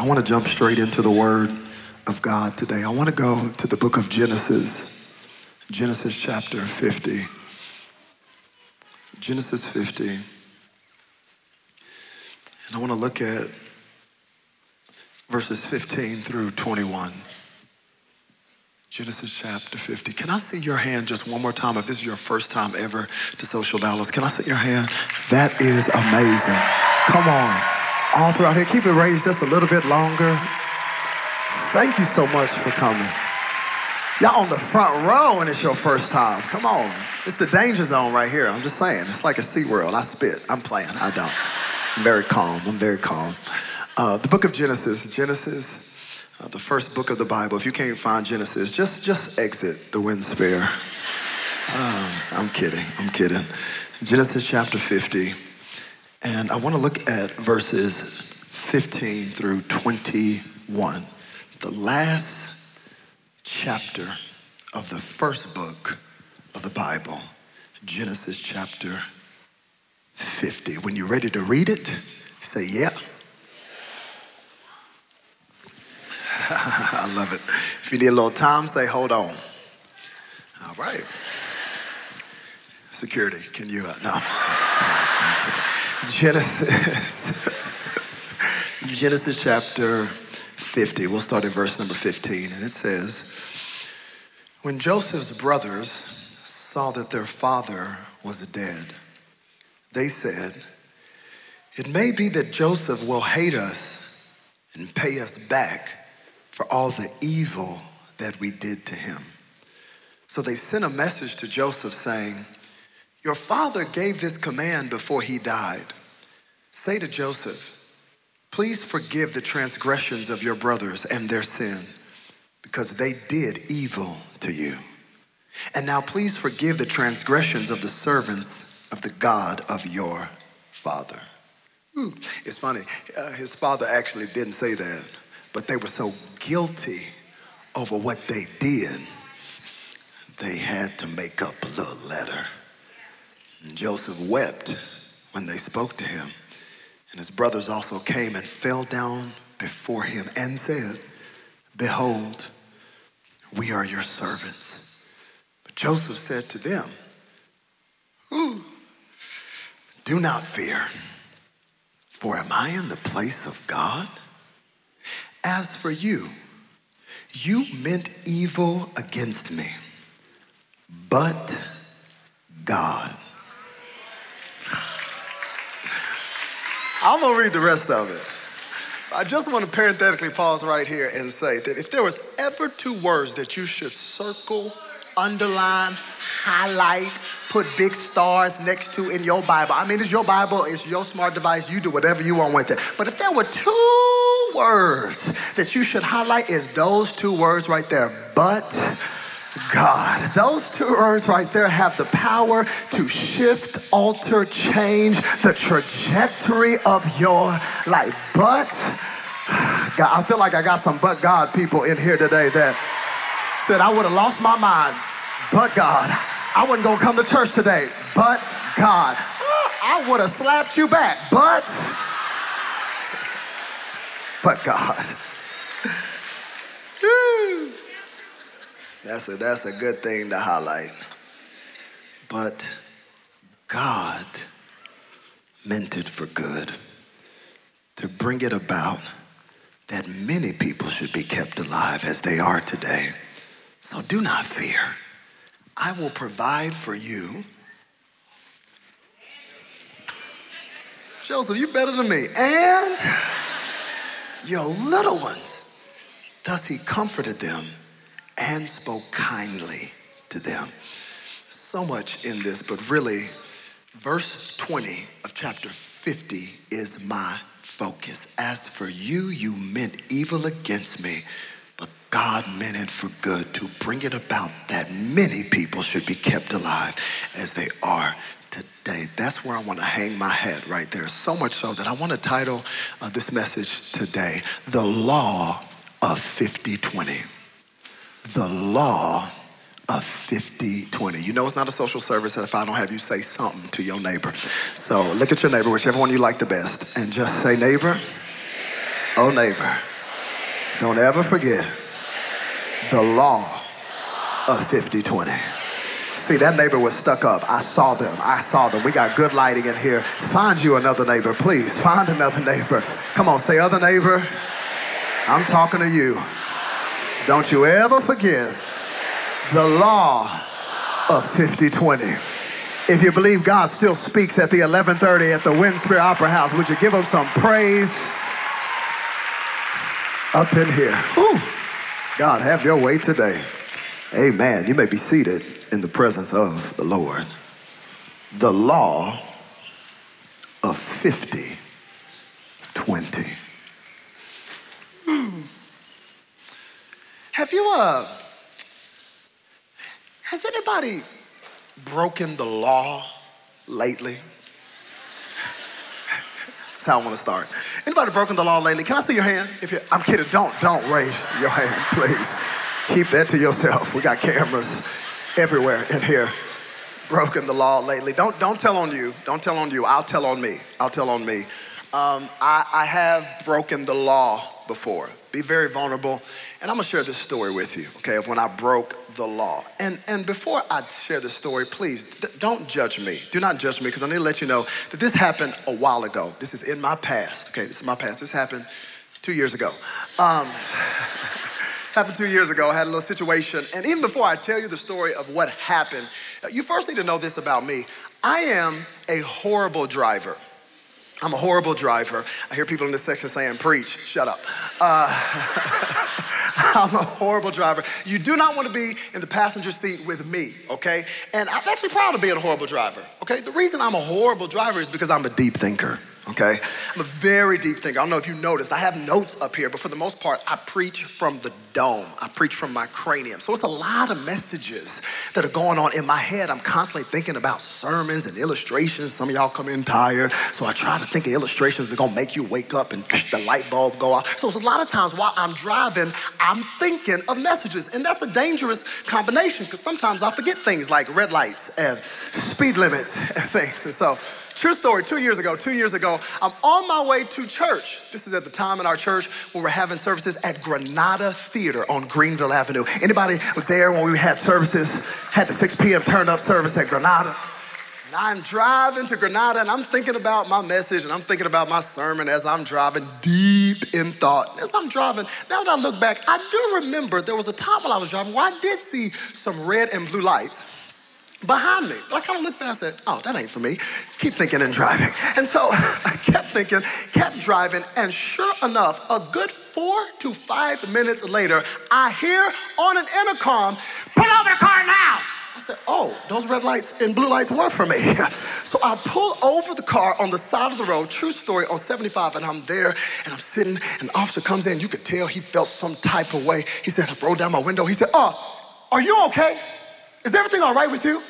I want to jump straight into the Word of God today. I want to go to the book of Genesis, Genesis chapter 50. Genesis 50. And I want to look at verses 15 through 21. Genesis chapter 50. Can I see your hand just one more time if this is your first time ever to Social Dallas? Can I see your hand? That is amazing. Come on. All throughout here. Keep it raised just a little bit longer. Thank you so much for coming. Y'all on the front row and it's your first time. Come on. It's the danger zone right here. I'm just saying. It's like a SeaWorld. I spit. I'm playing. I don't. I'm very calm. I'm very calm. The book of Genesis. The first book of the Bible. If you can't find Genesis, just exit the Winspear. I'm kidding. Genesis chapter 50. And I want to look at verses 15 through 21. The last chapter of the first book of the Bible. Genesis chapter 50. When you're ready to read it, say yeah. I love it. If you need a little time, say, hold on. All right. Security, can you, no. Genesis chapter 50. We'll start at verse number 15. And it says, when Joseph's brothers saw that their father was dead, they said, it may be that Joseph will hate us and pay us back for all the evil that we did to him. So they sent a message to Joseph saying, your father gave this command before he died. Say to Joseph, please forgive the transgressions of your brothers and their sin, because they did evil to you. And now please forgive the transgressions of the servants of the God of your father. It's funny, his father actually didn't say that. But they were so guilty over what they did, they had to make up a little letter. And Joseph wept when they spoke to him. And his brothers also came and fell down before him and said, behold, we are your servants. But Joseph said to them, do not fear, for am I in the place of God? As for you, you meant evil against me, but God. I'm going to read the rest of it. I just want to parenthetically pause right here and say that if there was ever two words that you should circle, underline, highlight, put big stars next to in your Bible, I mean, it's your Bible, it's your smart device, you do whatever you want with it. But if there were two words that you should highlight is those two words right there, but God. Those two words right there have the power to shift, alter, change the trajectory of your life. But God, I feel like I got some but God people in here today that said, I would have lost my mind, but God. I wasn't going to come to church today, but God. I would have slapped you back, but God. That's a good thing to highlight. But God meant it for good, to bring it about that many people should be kept alive as they are today. So do not fear. I will provide for you. Joseph, you're better than me. And your little ones. Thus he comforted them and spoke kindly to them. So much in this, but really, verse 20 of chapter 50 is my focus. As for you, you meant evil against me, but God meant it for good to bring it about that many people should be kept alive as they are today. That's where I want to hang my hat right there. So much so that I want to title this message today, The Law of 50-20. The Law of 50-20. You know it's not a social service if I don't have you say something to your neighbor. So look at your neighbor, whichever one you like the best, and just say, neighbor, oh neighbor, Don't ever forget the law of 50/20. See, that neighbor was stuck up. I saw them. I saw them. We got good lighting in here. Find you another neighbor, please. Find another neighbor. Come on, say other neighbor. I'm talking to you. Don't you ever forget the law of 50/20. If you believe God still speaks at the 11:30 at the Winspear Opera House, would you give him some praise up in here? Whew. God, have your way today. Amen. You may be seated in the presence of the Lord. The law of 50/20. Have you, has anybody broken the law lately? That's how I want to start. Anybody broken the law lately? Can I see your hand? If you're, I'm kidding, don't raise your hand, please. Keep that to yourself. We got cameras everywhere in here. Broken the law lately. Don't tell on you. Don't tell on you. I'll tell on me. I'll tell on me. I have broken the law before. Be very vulnerable. And I'm gonna share this story with you, okay, of when I broke the law. And before I share this story, please don't judge me. Do not judge me, because I need to let you know that this happened a while ago. This is in my past, okay? This is my past. This happened 2 years ago. Happened 2 years ago. I had a little situation. And even before I tell you the story of what happened, you first need to know this about me. I am a horrible driver. I'm a horrible driver. I hear people in this section saying, preach, shut up. I'm a horrible driver. You do not want to be in the passenger seat with me, okay? And I'm actually proud of being a horrible driver, okay? The reason I'm a horrible driver is because I'm a deep thinker, okay? I'm a very deep thinker. I don't know if you noticed, I have notes up here, but for the most part, I preach from the dome. I preach from my cranium. So it's a lot of messages that are going on in my head. I'm constantly thinking about sermons and illustrations. Some of y'all come in tired, so I try to think of illustrations that are gonna make you wake up and the light bulb go off. So it's a lot of times while I'm driving, I'm thinking of messages, and that's a dangerous combination because sometimes I forget things like red lights and speed limits and things. And so, true story, 2 years ago, I'm on my way to church. This is at the time in our church where we're having services at Granada Theater on Greenville Avenue. Anybody was there when we had services, had the 6 p.m. turn-up service at Granada? And I'm driving to Granada, and I'm thinking about my message, and I'm thinking about my sermon as I'm driving, deep in thought. As I'm driving, now that I look back, I do remember there was a time when I was driving where I did see some red and blue lights behind me. But I kind of looked and I said, oh, that ain't for me. Keep thinking and driving. And so I kept thinking, kept driving, and sure enough, a good 4 to 5 minutes later, I hear on an intercom, pull over the car now. I said, oh, those red lights and blue lights were for me. So I pull over the car on the side of the road, true story, on 75, and I'm there, and I'm sitting, and the officer comes in. You could tell he felt some type of way. He said, I rolled down my window. He said, oh, are you okay? Is everything all right with you?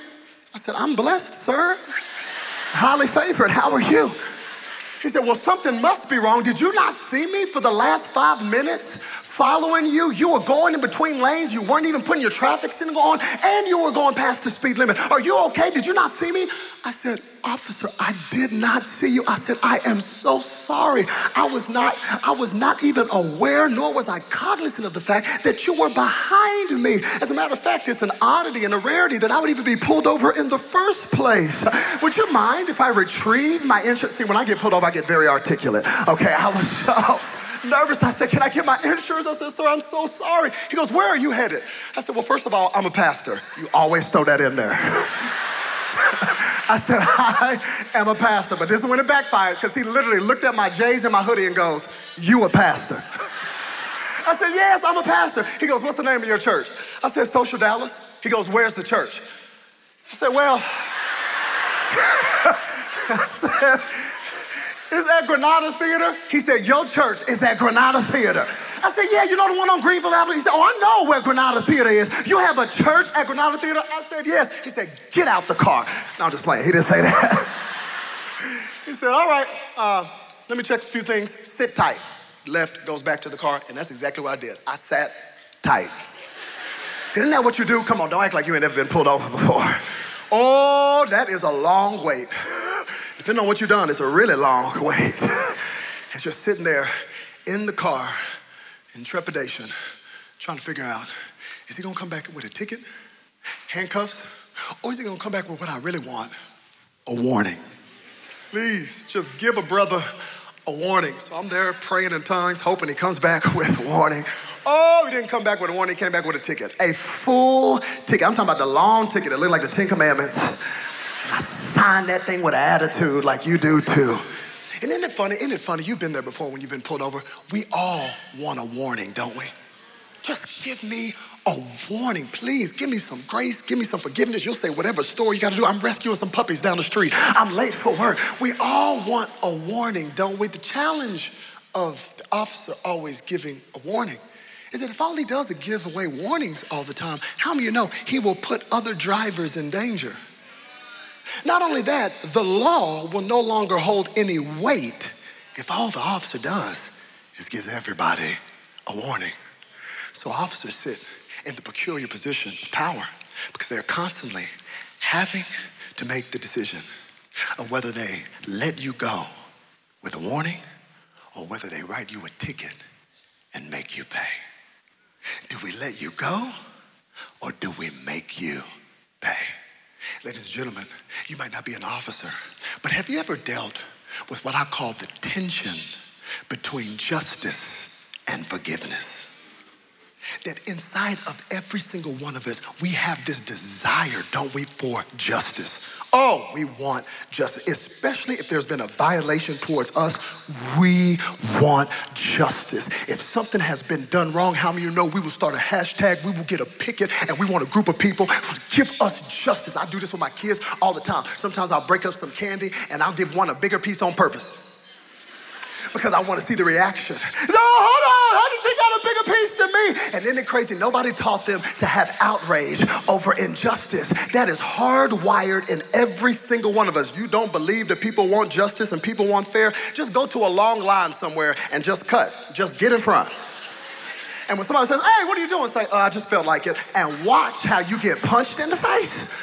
I said, I'm blessed, sir. Highly favored, how are you? He said, well, something must be wrong. Did you not see me for the last 5 minutes following you? You were going in between lanes. You weren't even putting your traffic signal on, and you were going past the speed limit. Are you okay? Did you not see me? I said, officer, I did not see you. I said, I am so sorry. I was not even aware, nor was I cognizant of the fact that you were behind me. As a matter of fact, it's an oddity and a rarity that I would even be pulled over in the first place. Would you mind if I retrieve my insurance? See, when I get pulled over, I get very articulate. Okay, I was so nervous. I said, can I get my insurance? I said, sir, I'm so sorry. He goes, where are you headed? I said, well, first of all, I'm a pastor. You always throw that in there. I said, I am a pastor. But this is when it backfired, because he literally looked at my J's and my hoodie and goes, you a pastor? I said, yes, I'm a pastor. He goes, what's the name of your church? I said, Social Dallas. He goes, where's the church? I said, well, I said, it's at Granada Theater. He said, your church is at Granada Theater. I said, yeah, you know the one on Greenville Avenue? He said, oh, I know where Granada Theater is. You have a church at Granada Theater? I said, yes. He said, get out the car. No, I'm just playing. He didn't say that. He said, all right, let me check a few things. Sit tight. Left, goes back to the car, and that's exactly what I did. I sat tight. Isn't that what you do? Come on, don't act like you ain't never been pulled over before. Oh, that is a long wait. Depending on what you've done, it's a really long wait. As you're sitting there in the car, in trepidation, trying to figure out, is he gonna come back with a ticket, handcuffs, or is he gonna come back with what I really want, a warning? Please, just give a brother a warning. So I'm there praying in tongues, hoping he comes back with a warning. Oh, he didn't come back with a warning, he came back with a ticket. A full ticket. I'm talking about the long ticket that looked like the Ten Commandments. And I signed that thing with an attitude like you do too. And isn't it funny? You've been there before when you've been pulled over. We all want a warning, don't we? Just give me a warning, please. Give me some grace. Give me some forgiveness. You'll say whatever story you got to do. I'm rescuing some puppies down the street. I'm late for work. We all want a warning, don't we? The challenge of the officer always giving a warning is that if all he does is give away warnings all the time, how many of you know he will put other drivers in danger? Not only that, the law will no longer hold any weight if all the officer does is gives everybody a warning. So officers sit in the peculiar position of power because they're constantly having to make the decision of whether they let you go with a warning or whether they write you a ticket and make you pay. Do we let you go or do we make you pay? Ladies and gentlemen, you might not be an officer, but have you ever dealt with what I call the tension between justice and forgiveness? That inside of every single one of us, we have this desire, don't we, for justice. Oh, we want justice, especially if there's been a violation towards us. We want justice. If something has been done wrong, how many of you know we will start a hashtag, we will get a picket, and we want a group of people to give us justice. I do this with my kids all the time. Sometimes I'll break up some candy, and I'll give one a bigger piece on purpose. Because I want to see the reaction. No, hold on, how did you got a bigger piece than me? And isn't it crazy? Nobody taught them to have outrage over injustice. That is hardwired in every single one of us. You don't believe that people want justice and people want fair? Just go to a long line somewhere and just cut. Just get in front. And when somebody says, hey, what are you doing? Say, oh, I just felt like it. And watch how you get punched in the face.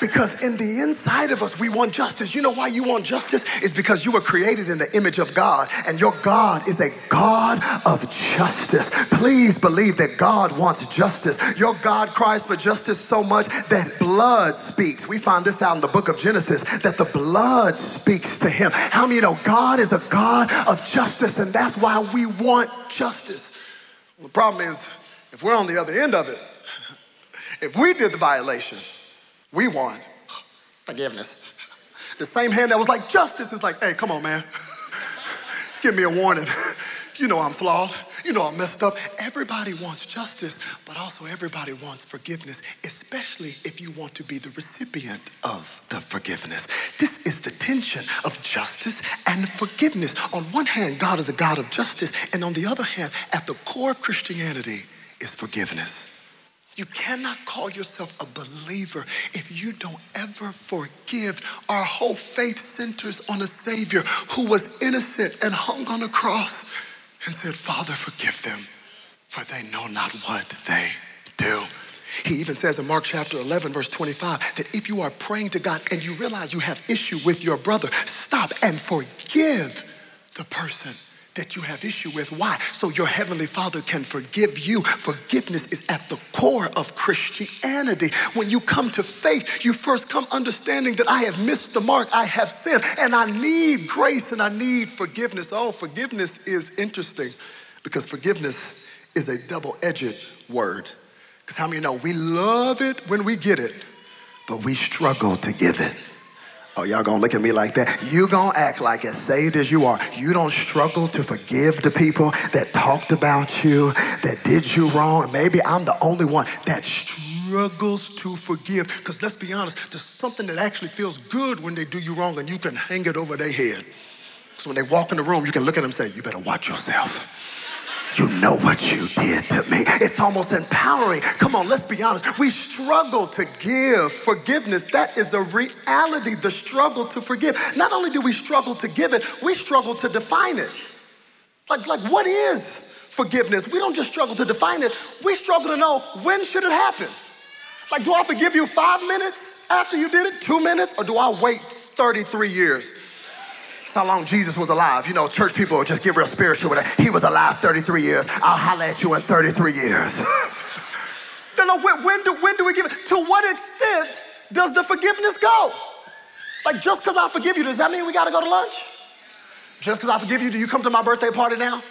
Because in the inside of us, we want justice. You know why you want justice? It's because you were created in the image of God, and your God is a God of justice. Please believe that God wants justice. Your God cries for justice so much that blood speaks. We find this out in the book of Genesis, that the blood speaks to him. How many of you know God is a God of justice, and that's why we want justice? Well, the problem is, if we're on the other end of it, if we did the violation, we want forgiveness. The same hand that was like justice is like, hey, come on, man. Give me a warning. You know I'm flawed. You know I messed up. Everybody wants justice, but also everybody wants forgiveness, especially if you want to be the recipient of the forgiveness. This is the tension of justice and forgiveness. On one hand, God is a God of justice, and on the other hand, at the core of Christianity is forgiveness. You cannot call yourself a believer if you don't ever forgive. Our whole faith centers on a Savior who was innocent and hung on a cross and said, Father, forgive them, for they know not what they do. He even says in Mark chapter 11, verse 25, that if you are praying to God and you realize you have issue with your brother, stop and forgive the person that you have issue with. Why? So your heavenly Father can forgive you. Forgiveness is at the core of Christianity. When you come to faith, you first come understanding that I have missed the mark, I have sinned, and I need grace and I need forgiveness. Oh, forgiveness is interesting because forgiveness is a double-edged word. Because how many know we love it when we get it, but we struggle to give it. Oh, y'all gonna look at me like that? You gonna act like as saved as you are. You don't struggle to forgive the people that talked about you, that did you wrong, and maybe I'm the only one that struggles to forgive. Because let's be honest, there's something that actually feels good when they do you wrong and you can hang it over their head. Because when they walk in the room, you can look at them and say, you better watch yourself. You know what you did to me. It's almost empowering. Come on, let's be honest. We struggle to give forgiveness. That is a reality, the struggle to forgive. Not only do we struggle to give it, we struggle to define it. Like what is forgiveness? We don't just struggle to define it. We struggle to know when should it happen. Like, do I forgive you 5 minutes after you did it, 2 minutes, or do I wait 33 years? That's how long Jesus was alive. You know, church people just get real spiritual with it. He was alive 33 years. I'll holler at you in 33 years. No, when do we give it? To what extent does the forgiveness go? Like, just because I forgive you, does that mean we got to go to lunch? Just because I forgive you, do you come to my birthday party now?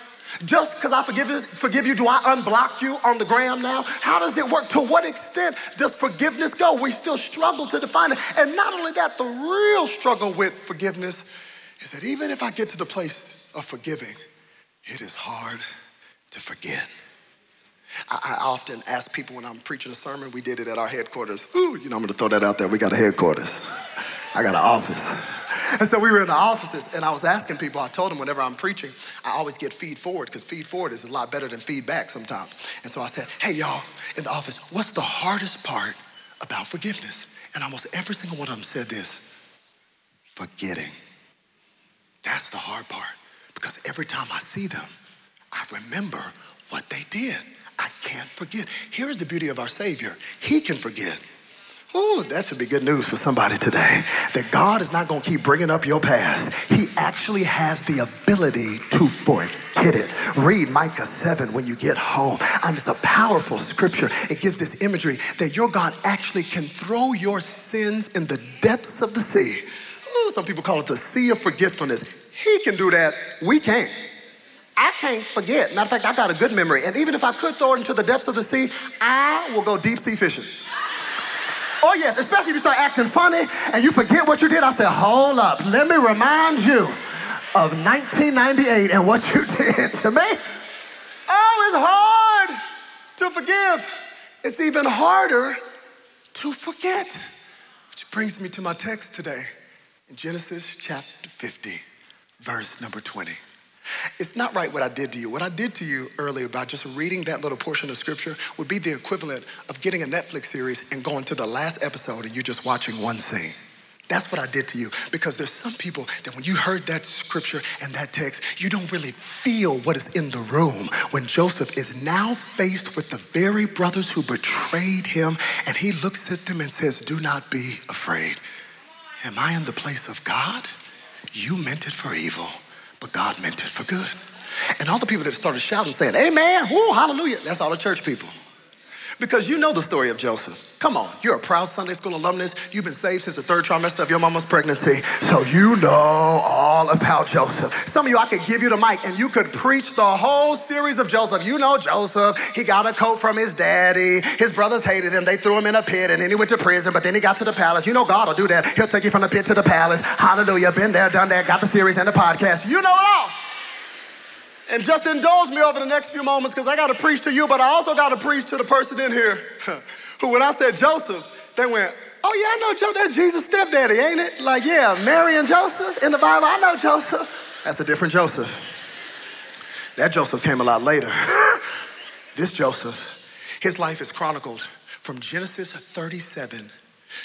Just because I forgive you, do I unblock you on the gram now? How does it work? To what extent does forgiveness go? We still struggle to define it. And not only that, the real struggle with forgiveness is that even if I get to the place of forgiving, it is hard to forget. I often ask people when I'm preaching a sermon, we did it at our headquarters. Ooh, you know, I'm going to throw that out there. We got a headquarters. I got an office. And so we were in the offices, and I was asking people, I told them whenever I'm preaching, I always get feed forward, because feed forward is a lot better than feedback sometimes. And so I said, hey, y'all, in the office, what's the hardest part about forgiveness? And almost every single one of them said this, forgetting. That's the hard part, because every time I see them, I remember what they did. I can't forget. Here is the beauty of our Savior. He can forget. Ooh, that should be good news for somebody today. That God is not going to keep bringing up your past. He actually has the ability to forget it. Read Micah 7 when you get home. It's a powerful scripture. It gives this imagery that your God actually can throw your sins in the depths of the sea. Ooh, some people call it the sea of forgetfulness. He can do that. We can't. I can't forget. Matter of fact, I got a good memory. And even if I could throw it into the depths of the sea, I will go deep sea fishing. Oh yes, especially if you start acting funny and you forget what you did. I said, hold up, let me remind you of 1998 and what you did to me. Oh, it's hard to forgive. It's even harder to forget. Which brings me to my text today in Genesis chapter 50, verse number 20. It's not right what I did to you. What I did to you earlier by just reading that little portion of scripture would be the equivalent of getting a Netflix series and going to the last episode and you just watching one scene. That's what I did to you, because there's some people that when you heard that scripture and that text, you don't really feel what is in the room when Joseph is now faced with the very brothers who betrayed him, and he looks at them and says, do not be afraid. Am I in the place of God? You meant it for evil, but God meant it for good. And all the people that started shouting, saying, amen, whoo, hallelujah, that's all the church people. Because you know the story of Joseph. Come on, you're a proud Sunday school alumnus. You've been saved since the third trimester of your mama's pregnancy. So you know all about Joseph. Some of you, I could give you the mic and you could preach the whole series of Joseph. You know Joseph, he got a coat from his daddy. His brothers hated him. They threw him in a pit, and then he went to prison, but then he got to the palace. You know God will do that. He'll take you from the pit to the palace. Hallelujah, been there, done that, got the series and the podcast. You know it all. And just indulge me over the next few moments, because I got to preach to you, but I also got to preach to the person in here who, when I said Joseph, they went, oh yeah, I know Joseph, that's Jesus' stepdaddy, ain't it? Like, yeah, Mary and Joseph in the Bible, I know Joseph. That's a different Joseph. That Joseph came a lot later. This Joseph, his life is chronicled from Genesis 37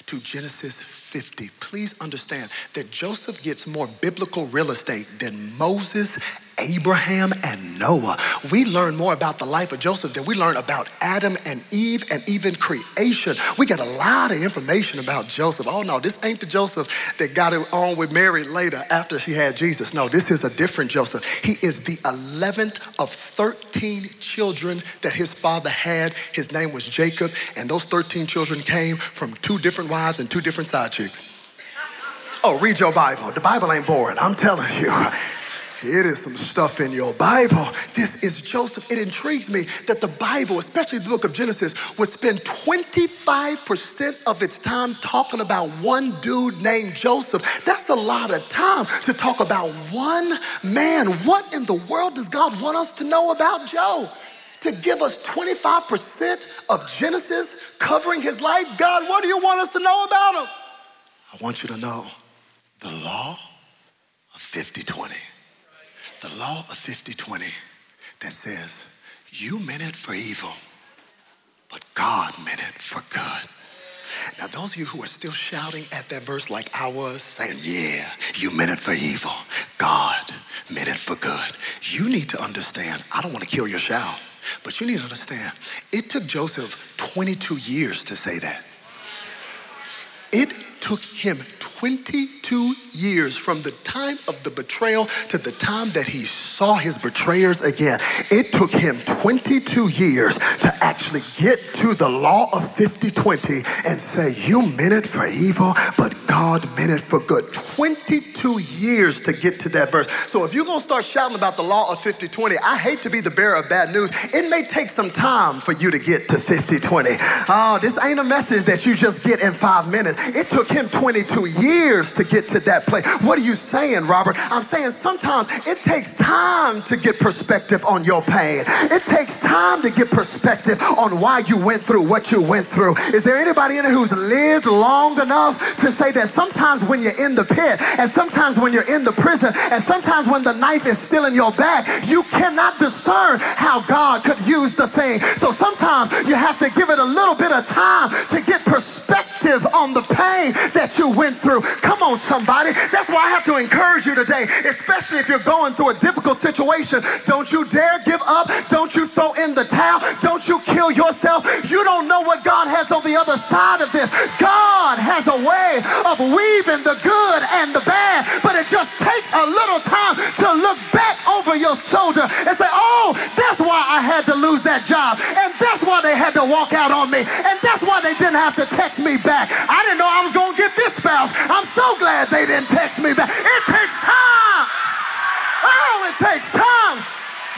to Genesis 50. Please understand that Joseph gets more biblical real estate than Moses, Abraham, and Noah. We learn more about the life of Joseph than we learn about Adam and Eve and even creation. We got a lot of information about Joseph. Oh no, this ain't the Joseph that got it on with Mary later after she had Jesus. No, this is a different Joseph. He is the 11th of 13 children that his father had. His name was Jacob, and those 13 children came from two different wives and two different side chicks. Oh, read your Bible. The Bible ain't boring, I'm telling you. It is some stuff in your Bible. This is Joseph. It intrigues me that the Bible, especially the book of Genesis, would spend 25% of its time talking about one dude named Joseph. That's a lot of time to talk about one man. What in the world does God want us to know about Joe? To give us 25% of Genesis covering his life? God, what do you want us to know about him? I want you to know the law of 50-20. The law of 50-20 that says, you meant it for evil, but God meant it for good. Now, those of you who are still shouting at that verse like I was, saying, yeah, you meant it for evil, God meant it for good. You need to understand, I don't want to kill your shout, but you need to understand, it took Joseph 22 years to say that. It took him 22 22 years from the time of the betrayal to the time that he saw his betrayers again. It took him 22 years to actually get to the law of 50-20 and say, you meant it for evil, but God meant it for good. 22 years to get to that verse. So if you're going to start shouting about the law of 50-20, I hate to be the bearer of bad news. It may take some time for you to get to 50-20. Oh, this ain't a message that you just get in 5 minutes. It took him 22 years to get to that place. What are you saying, Robert? I'm saying sometimes it takes time to get perspective on your pain. It takes time to get perspective on why you went through what you went through. Is there anybody in here who's lived long enough to say that sometimes when you're in the pit, and sometimes when you're in the prison, and sometimes when the knife is still in your back, you cannot discern how God could use the thing? So sometimes you have to give it a little bit of time to get perspective on the pain that you went through. Come on, somebody. That's why I have to encourage you today, especially if you're going through a difficult situation. Don't you dare give up. Don't you throw in the towel. Don't you kill yourself. You don't know what God has on the other side of this. God has a way of weaving the good and the bad, but it just takes a little time to look back over your shoulder and say, oh, that's why I had to lose that job, and that's why they had to walk out on me, and that's why they didn't have to text me back. I didn't know I was going to get this spouse. I'm so glad they didn't text me back. It takes time. Oh, it takes time.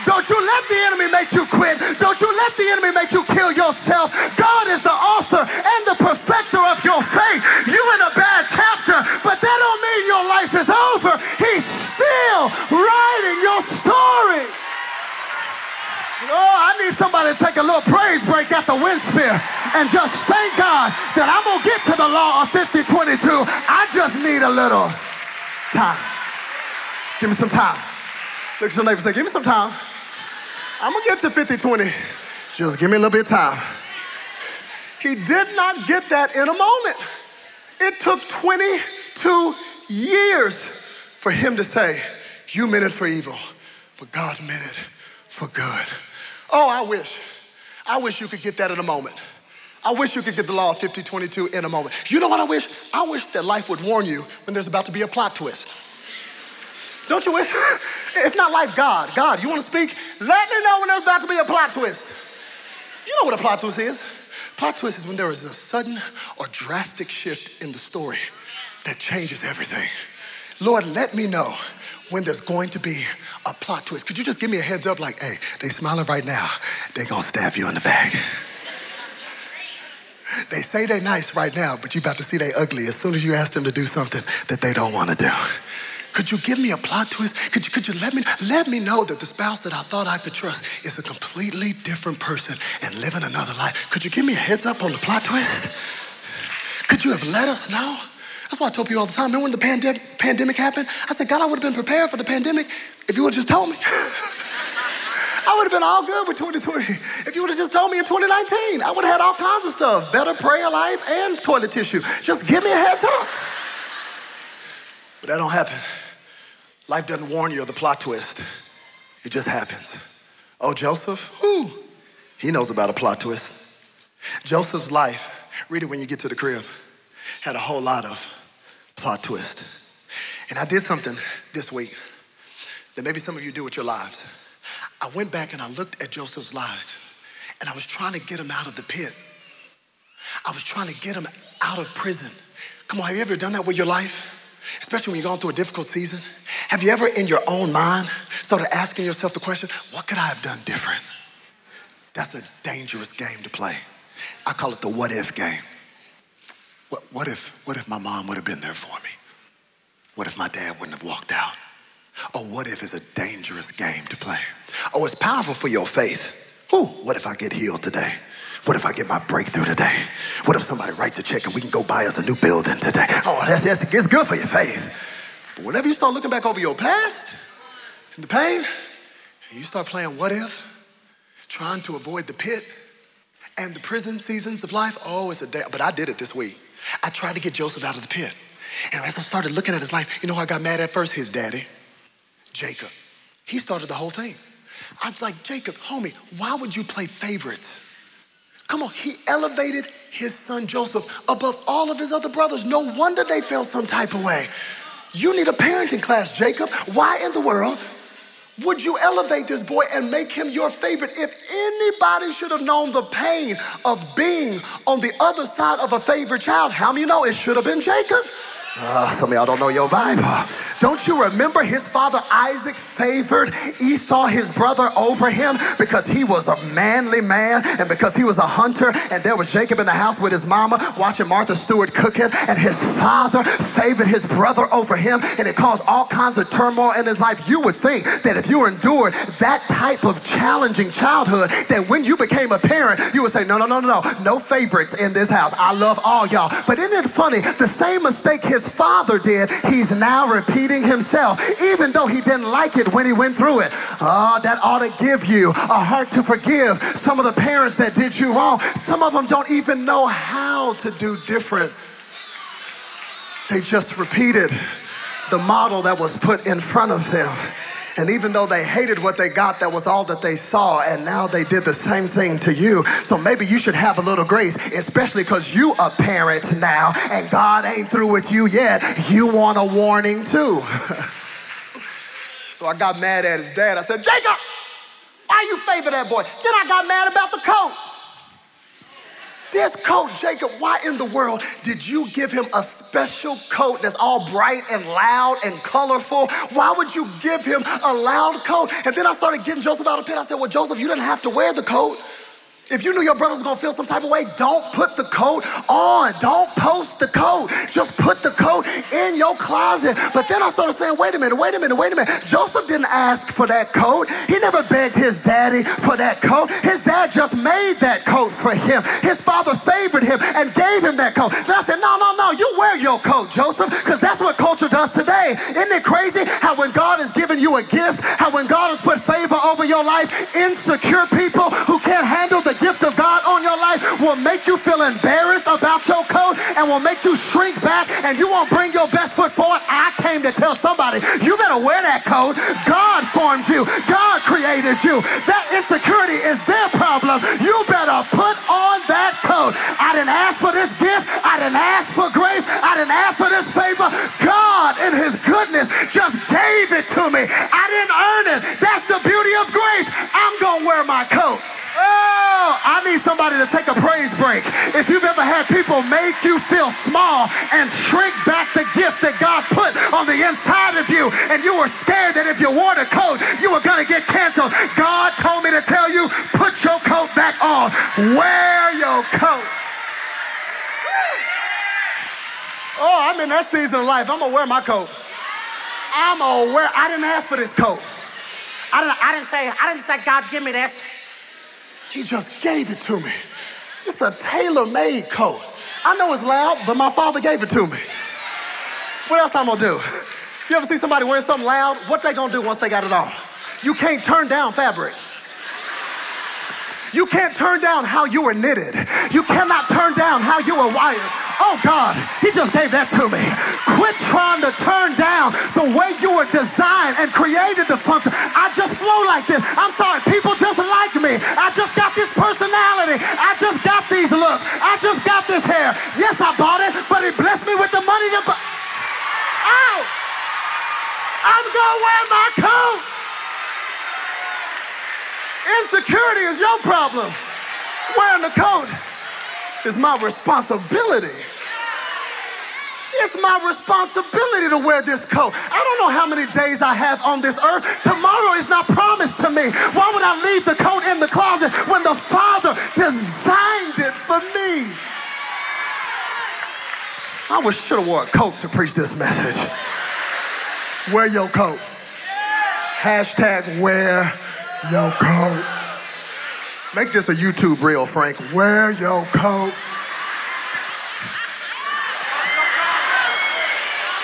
Don't you let the enemy make you quit. Don't you let the enemy make you kill yourself. God is the author and the perfecter of your faith. You're in a bad chapter, but that don't mean your life is over. He's still writing your story. Oh, I need somebody to take a little praise break at the Winspear and just thank God that I'm going to get to the law of 50-22. I just need a little time. Give me some time. Look at your neighbor and say, give me some time. I'm going to get to 50-20. Just give me a little bit of time. He did not get that in a moment. It took 22 years for him to say, you meant it for evil, but God meant it for good. Oh, I wish you could get that in a moment. I wish you could get the law of 50-22 in a moment. You know what I wish? I wish that life would warn you when there's about to be a plot twist. Don't you wish? If not life, God, you want to speak? Let me know when there's about to be a plot twist. You know what a plot twist is? Plot twist is when there is a sudden or drastic shift in the story that changes everything. Lord, let me know when there's going to be a plot twist. Could you just give me a heads up like, hey, they smiling right now. They gonna stab you in the back. They say they nice right now, but you about to see they ugly as soon as you ask them to do something that they don't want to do. Could you give me a plot twist? Could you let me know that the spouse that I thought I could trust is a completely different person and living another life? Could you give me a heads up on the plot twist? Could you have let us know? That's why I told people all the time. Remember when the pandemic happened? I said, God, I would have been prepared for the pandemic if you would have just told me. I would have been all good with 2020. If you would have just told me in 2019, I would have had all kinds of stuff, better prayer life and toilet tissue. Just give me a heads up. But that don't happen. Life doesn't warn you of the plot twist. It just happens. Oh, Joseph, ooh, he knows about a plot twist. Joseph's life, read it when you get to the crib, had a whole lot of plot twists. And I did something this week that maybe some of you do with your lives. I went back and I looked at Joseph's life, and I was trying to get him out of the pit. I was trying to get him out of prison. Come on, have you ever done that with your life? Especially when you're going through a difficult season. Have you ever in your own mind started asking yourself the question, what could I have done different? That's a dangerous game to play. I call it the what if game. What if my mom would have been there for me? What if my dad wouldn't have walked out? Oh, what if is a dangerous game to play. Oh, it's powerful for your faith. Ooh, what if I get healed today? What if I get my breakthrough today? What if somebody writes a check and we can go buy us a new building today? Oh, it's good for your faith. But whenever you start looking back over your past and the pain, and you start playing what if, trying to avoid the pit and the prison seasons of life, oh, it's a day. But I did it this week. I tried to get Joseph out of the pit. And as I started looking at his life, you know who I got mad at first? His daddy, Jacob. He started the whole thing. I was like, Jacob, homie, why would you play favorites? Come on, he elevated his son Joseph above all of his other brothers. No wonder they felt some type of way. You need a parenting class, Jacob. Why in the world would you elevate this boy and make him your favorite? If anybody should have known the pain of being on the other side of a favorite child, how many know it should have been Jacob? Some of y'all don't know your Bible. Don't you remember his father Isaac favored Esau, his brother, over him because he was a manly man and because he was a hunter, and there was Jacob in the house with his mama watching Martha Stewart cooking, and his father favored his brother over him, and it caused all kinds of turmoil in his life. You would think that if you endured that type of challenging childhood, that when you became a parent, you would say, no favorites in this house. I love all y'all. But isn't it funny? The same mistake his father did, he's now repeating himself, even though he didn't like it when he went through it. Oh, that ought to give you a heart to forgive some of the parents that did you wrong. Some of them don't even know how to do different. They just repeated the model that was put in front of them. And even though they hated what they got, that was all that they saw. And now they did the same thing to you. So maybe you should have a little grace, especially because you a parent now and God ain't through with you yet. You want a warning too. So I got mad at his dad. I said, Jacob, why you favor that boy? Then I got mad about the coat. This coat, Jacob, why in the world did you give him a special coat that's all bright and loud and colorful? Why would you give him a loud coat? And then I started getting Joseph out of pit. I said, well, Joseph, you didn't have to wear the coat. If you knew your brother was going to feel some type of way, don't put the coat on. Don't post the coat. Just put the coat in your closet. But then I started saying, wait a minute. Joseph didn't ask for that coat. He never begged his daddy for that coat. His dad just made that coat for him. His father favored him and gave him that coat. And I said, no, you wear your coat, Joseph, because that's what culture does today. Isn't it crazy how when God has given you a gift, how when God has put favor over your life, insecure people who can't handle the gift of God on your life will make you feel embarrassed about your coat and will make you shrink back and you won't bring your best foot forward. I came to tell somebody, you better wear that coat. God formed you. God created you. That insecurity is their problem. You better put on that coat. I didn't ask for this gift. I didn't ask for grace. I didn't ask for this favor. God in his goodness just gave it to me. I didn't earn it. That's the beauty of grace. I'm going to wear my coat. Oh, I need somebody to take a praise break. If you've ever had people make you feel small and shrink back the gift that God put on the inside of you, and you were scared that if you wore the coat, you were going to get canceled, God told me to tell you, put your coat back on. Wear your coat. Oh, I'm in that season of life. I'm going to wear my coat. I'm going to wear. I didn't ask for this coat. I didn't say, God, give me this. He just gave it to me. It's a tailor-made coat. I know it's loud, but my father gave it to me. What else I'm gonna do? You ever see somebody wearing something loud? What they gonna do once they got it on? You can't turn down fabric. You can't turn down how you were knitted. You cannot turn down how you were wired. Oh God, he just gave that to me. Quit trying to turn down the way you were designed and created to function. I just flow like this. I'm sorry, people just like me. I just got this personality. I just got these looks. I just got this hair. Yes, I bought it, but he blessed me with the money to buy. Ow! I'm gonna wear my coat. Insecurity is your problem. Wearing the coat is my responsibility. It's my responsibility to wear this coat. I don't know how many days I have on this earth. Tomorrow is not promised to me. Why would I leave the coat in the closet when the Father designed it for me? I should have wore a coat to preach this message. Wear your coat. Hashtag wear your coat. Make this a YouTube reel, Frank. Wear your coat.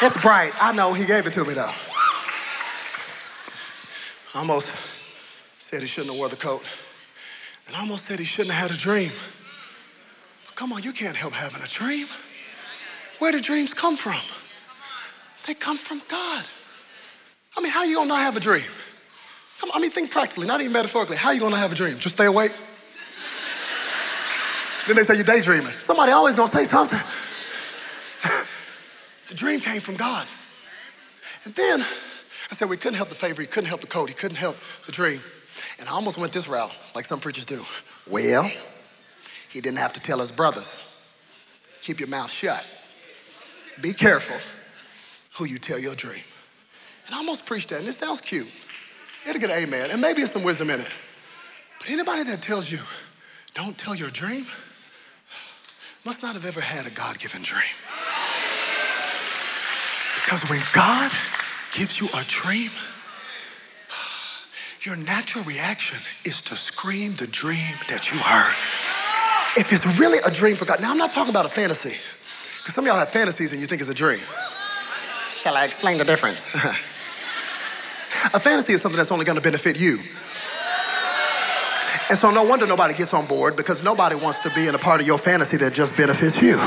It's bright. I know. He gave it to me, though. I almost said he shouldn't have wore the coat. And I almost said he shouldn't have had a dream. But come on, you can't help having a dream. Where do dreams come from? They come from God. I mean, how are you going to not have a dream? Come on, I mean, think practically, not even metaphorically. How are you going to have a dream? Just stay awake? Then they say you're daydreaming. Somebody always gonna say something. The dream came from God. And then I said, we couldn't help the favor. He couldn't help the code. He couldn't help the dream. And I almost went this route, like some preachers do. Well, he didn't have to tell his brothers, keep your mouth shut. Be careful who you tell your dream. And I almost preached that, and it sounds cute. It'll get an amen, and maybe there's some wisdom in it. But anybody that tells you, don't tell your dream, must not have ever had a God-given dream. Because when God gives you a dream, your natural reaction is to scream the dream that you heard. If it's really a dream for God. Now, I'm not talking about a fantasy, because some of y'all have fantasies and you think it's a dream. Shall I explain the difference? A fantasy is something that's only going to benefit you. And so no wonder nobody gets on board, because nobody wants to be in a part of your fantasy that just benefits you.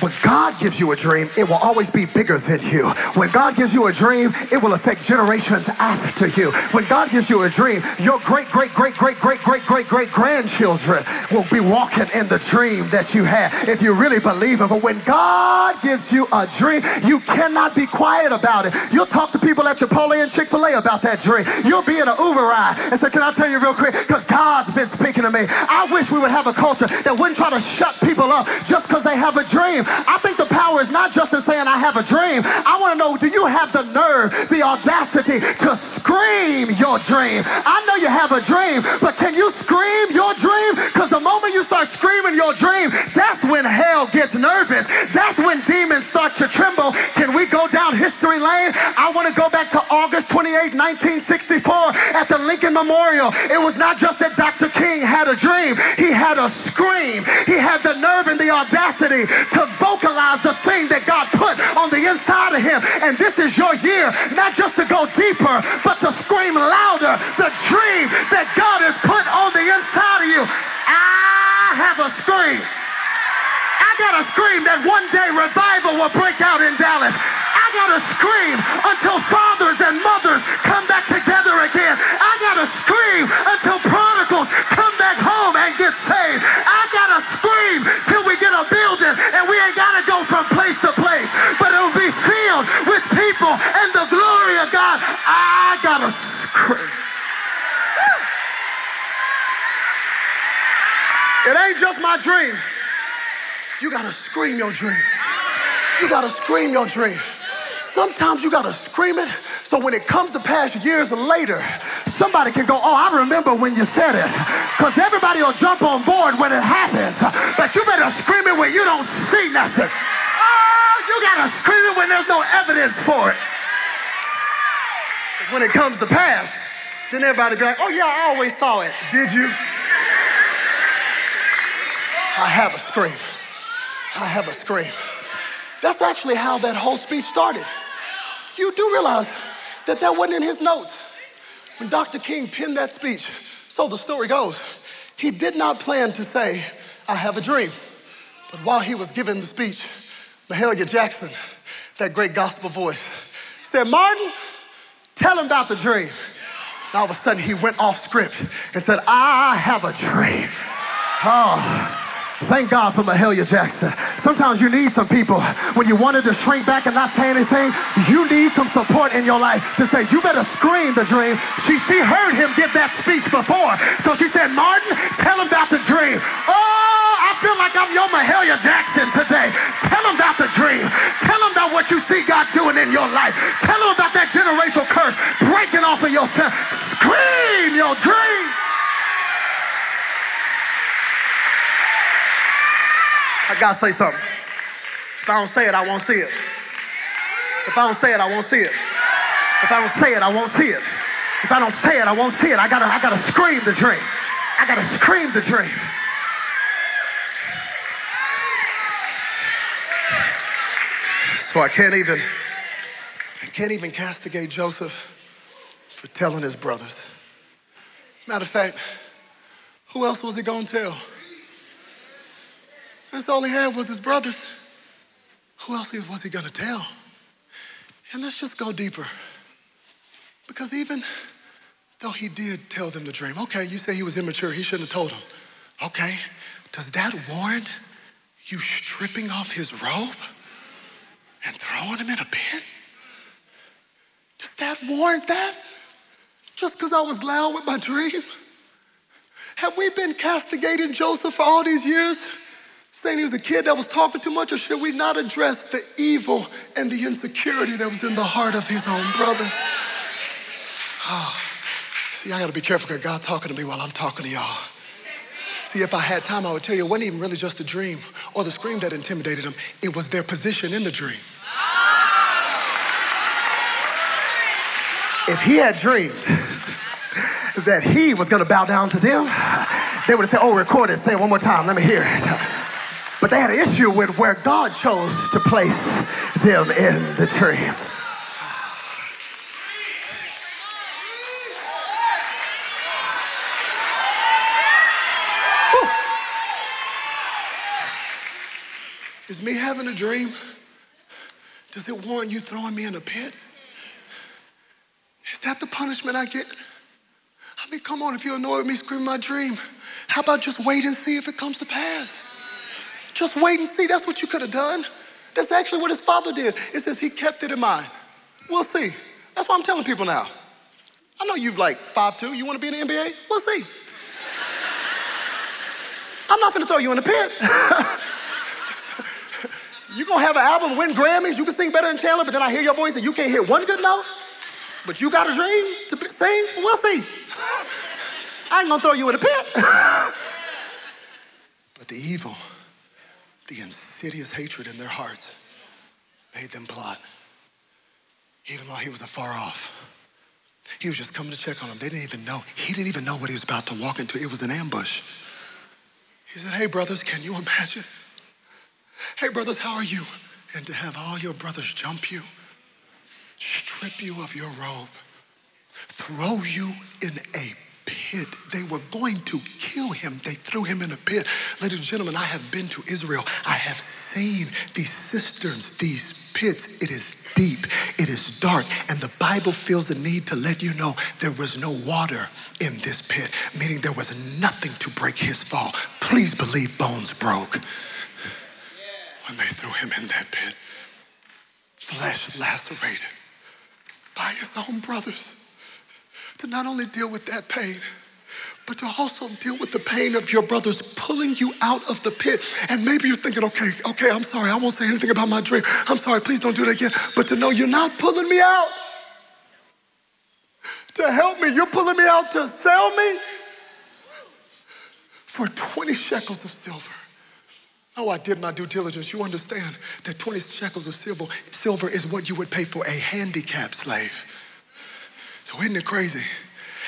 When God gives you a dream, it will always be bigger than you. When God gives you a dream, it will affect generations after you. When God gives you a dream, your great-great-great-great-great-great-great-great-grandchildren will be walking in the dream that you had, if you really believe it. But when God gives you a dream, you cannot be quiet about it. You'll talk to people at Chipotle and Chick-fil-A about that dream. You'll be in an Uber ride and say, can I tell you real quick? Because God's been speaking to me. I wish we would have a culture that wouldn't try to shut people up just because they have a dream. I think the power is not just in saying I have a dream. I want to know, do you have the nerve, the audacity to scream your dream? I know you have a dream, but can you scream your dream? Because the moment you start screaming your dream, that's when hell gets nervous. That's when demons start to tremble. Can we go down history lane? I want to go back to August 28, 1964 at the Lincoln Memorial. It was not just that Dr. King had a dream. He had a scream. He had the nerve and the audacity to vocalize the thing that God put on the inside of him. And this is your year, not just to go deeper, but to scream louder the dream that God has put on the inside of you. I have a scream. I got a scream that one day revival will break out in Dallas. I got a scream until fathers and mothers come back together again. I got a scream until prodigals come back home and get saved. I got a scream till we get a building and we ain't got to go from place to place, but it'll be filled with people and the glory of God. I got a scream. It ain't just my dream. You got to scream your dream. You got to scream your dream. Sometimes you got to scream it so when it comes to pass years later, somebody can go, oh, I remember when you said it. Because everybody will jump on board when it happens. But you better scream it when you don't see nothing. Oh, you got to scream it when there's no evidence for it. Because when it comes to pass, then everybody be like, oh, yeah, I always saw it. Did you? I have a scream. I have a scream. That's actually how that whole speech started. You do realize that that wasn't in his notes. When Dr. King penned that speech, so the story goes, he did not plan to say, I have a dream. But while he was giving the speech, Mahalia Jackson, that great gospel voice, said, Martin, tell him about the dream. And all of a sudden he went off script and said, I have a dream. Oh. Thank God for Mahalia Jackson. Sometimes you need some people. When you wanted to shrink back and not say anything, you need some support in your life to say, you better scream the dream. She heard him give that speech before. So she said, Martin, tell him about the dream. Oh, I feel like I'm your Mahalia Jackson today. Tell him about the dream. Tell him about what you see God doing in your life. Tell him about that generational curse breaking off of your family. Scream your dream. I gotta say something. If I don't say it, I won't see it. If I don't say it, I won't see it. If I don't say it, I won't see it. If I don't say it, I won't see it. I gotta scream the dream. I gotta scream the dream. So I can't even castigate Joseph for telling his brothers. Matter of fact, who else was he gonna tell? That's all he had was his brothers. Who else was he gonna tell? And let's just go deeper. Because even though he did tell them the dream, okay, you say he was immature, he shouldn't have told them. Okay, Does that warrant you stripping off his robe and throwing him in a pit? Does that warrant that? Just because I was loud with my dream? Have we been castigating Joseph for all these years, saying he was a kid that was talking too much, or should we not address the evil and the insecurity that was in the heart of his own brothers? Oh, see, I gotta be careful because God's talking to me while I'm talking to y'all. See, if I had time, I would tell you it wasn't even really just a dream or the scream that intimidated him. It was their position in the dream. If he had dreamed that he was going to bow down to them, they would have said, oh, record it, say it one more time, let me hear it. But they had an issue with where God chose to place them in the dream. Is me having a dream, does it warrant you throwing me in a pit? Is that the punishment I get? I mean, come on, if you're annoyed with me screaming my dream, how about just wait and see if it comes to pass? Just wait and see. That's what you could have done. That's actually what his father did. It says he kept it in mind. We'll see. That's what I'm telling people now. I know you've like 5'2". You want to be in the NBA? We'll see. I'm not going to throw you in the pit. You're going to have an album, win Grammys. You can sing better than Chandler, but then I hear your voice and you can't hit one good note. But you got a dream to sing? We'll see. I ain't gonna throw you in a pit. But the evil, the insidious hatred in their hearts made them plot. Even though he was afar off, he was just coming to check on them. They didn't even know. He didn't even know what he was about to walk into. It was an ambush. He said, hey, brothers, can you imagine? Hey, brothers, how are you? And to have all your brothers jump you, strip you of your robe, throw you in a pit. They were going to kill him. They threw him in a pit. Ladies and gentlemen, I have been to Israel. I have seen these cisterns, these pits. It is deep. It is dark. And the Bible feels the need to let you know there was no water in this pit, meaning there was nothing to break his fall. Please believe bones broke when they threw him in that pit. Flesh lacerated by his own brothers, to not only deal with that pain, but to also deal with the pain of your brothers pulling you out of the pit. And maybe you're thinking, okay, I'm sorry, I won't say anything about my dream. I'm sorry, please don't do that again. But to know you're not pulling me out to help me, you're pulling me out to sell me for 20 shekels of silver. Oh, I did my due diligence. You understand that 20 shekels of silver is what you would pay for a handicapped slave. So isn't it crazy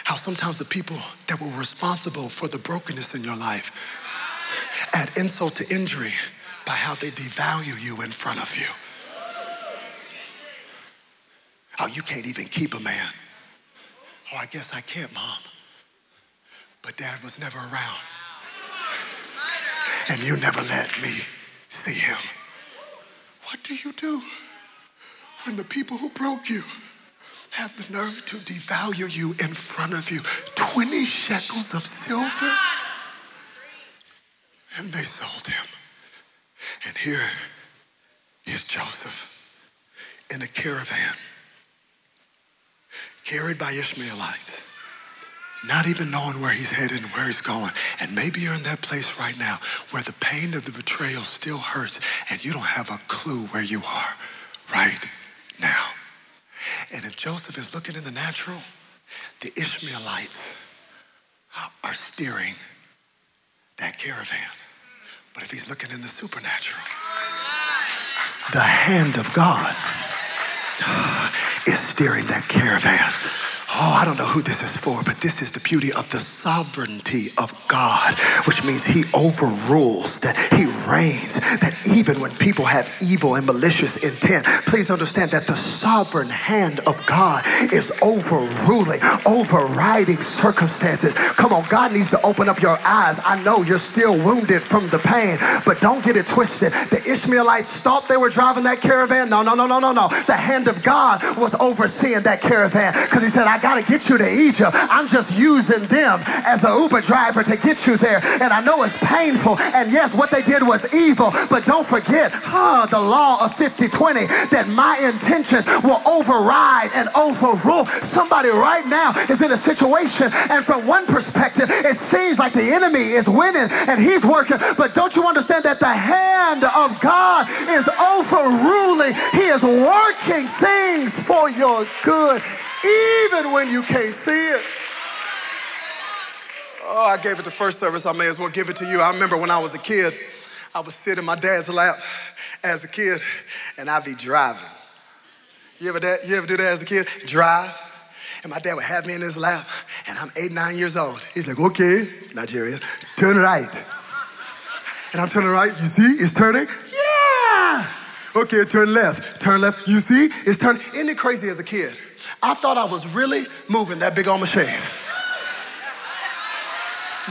how sometimes the people that were responsible for the brokenness in your life add insult to injury by how they devalue you in front of you? Oh, you can't even keep a man. Oh, I guess I can't, Mom. But Dad was never around. And you never let me see him. What do you do when the people who broke you have the nerve to devalue you in front of you? 20 shekels of silver? And they sold him. And here is Joseph in a caravan, carried by Ishmaelites, not even knowing where he's headed and where he's going. And maybe you're in that place right now where the pain of the betrayal still hurts and you don't have a clue where you are right now. And if Joseph is looking in the natural, the Ishmaelites are steering that caravan. But if he's looking in the supernatural, the hand of God is steering that caravan. Oh, I don't know who this is for, but this is the beauty of the sovereignty of God, which means he overrules, that he reigns, that even when people have evil and malicious intent, please understand that the sovereign hand of God is overruling, overriding circumstances. Come on, God needs to open up your eyes. I know you're still wounded from the pain, but don't get it twisted. The Ishmaelites thought they were driving that caravan. No. The hand of God was overseeing that caravan because he said, I got got to get you to Egypt. I'm just using them as an Uber driver to get you there. And I know it's painful. And yes, what they did was evil. But don't forget the law of 50/20, that my intentions will override and overrule. Somebody right now is in a situation, and from one perspective, it seems like the enemy is winning and he's working. But don't you understand that the hand of God is overruling? He is working things for your good, even when you can't see it. Oh, I gave it the first service. I may as well give it to you. I remember when I was a kid, I would sit in my dad's lap as a kid, and I'd be driving. You ever do that as a kid? Drive. And my dad would have me in his lap, and I'm 8, 9 years old. He's like, okay, Nigeria, turn right. And I'm turning right, you see, it's turning. Yeah! Okay, turn left. Turn left, you see, it's turning. Isn't it crazy as a kid? I thought I was really moving that big old machine.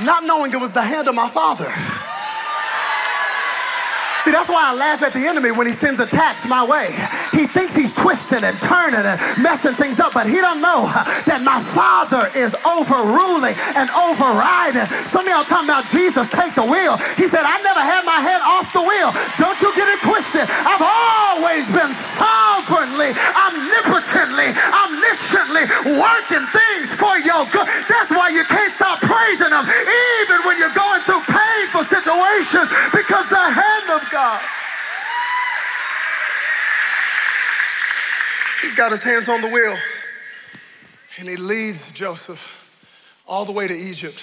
Not knowing it was the hand of my father. See, that's why I laugh at the enemy when he sends attacks my way. He thinks he's twisting and turning and messing things up, but he don't know that my Father is overruling and overriding. Some of y'all talking about Jesus take the wheel. He said, I never had my head off the wheel. Don't you get it twisted. I've always been sovereignly, omnipotently, omnisciently working things for your good. That's why you can't stop praising him, even when you're going through painful situations, because the hand of God. He's got his hands on the wheel, and he leads Joseph all the way to Egypt.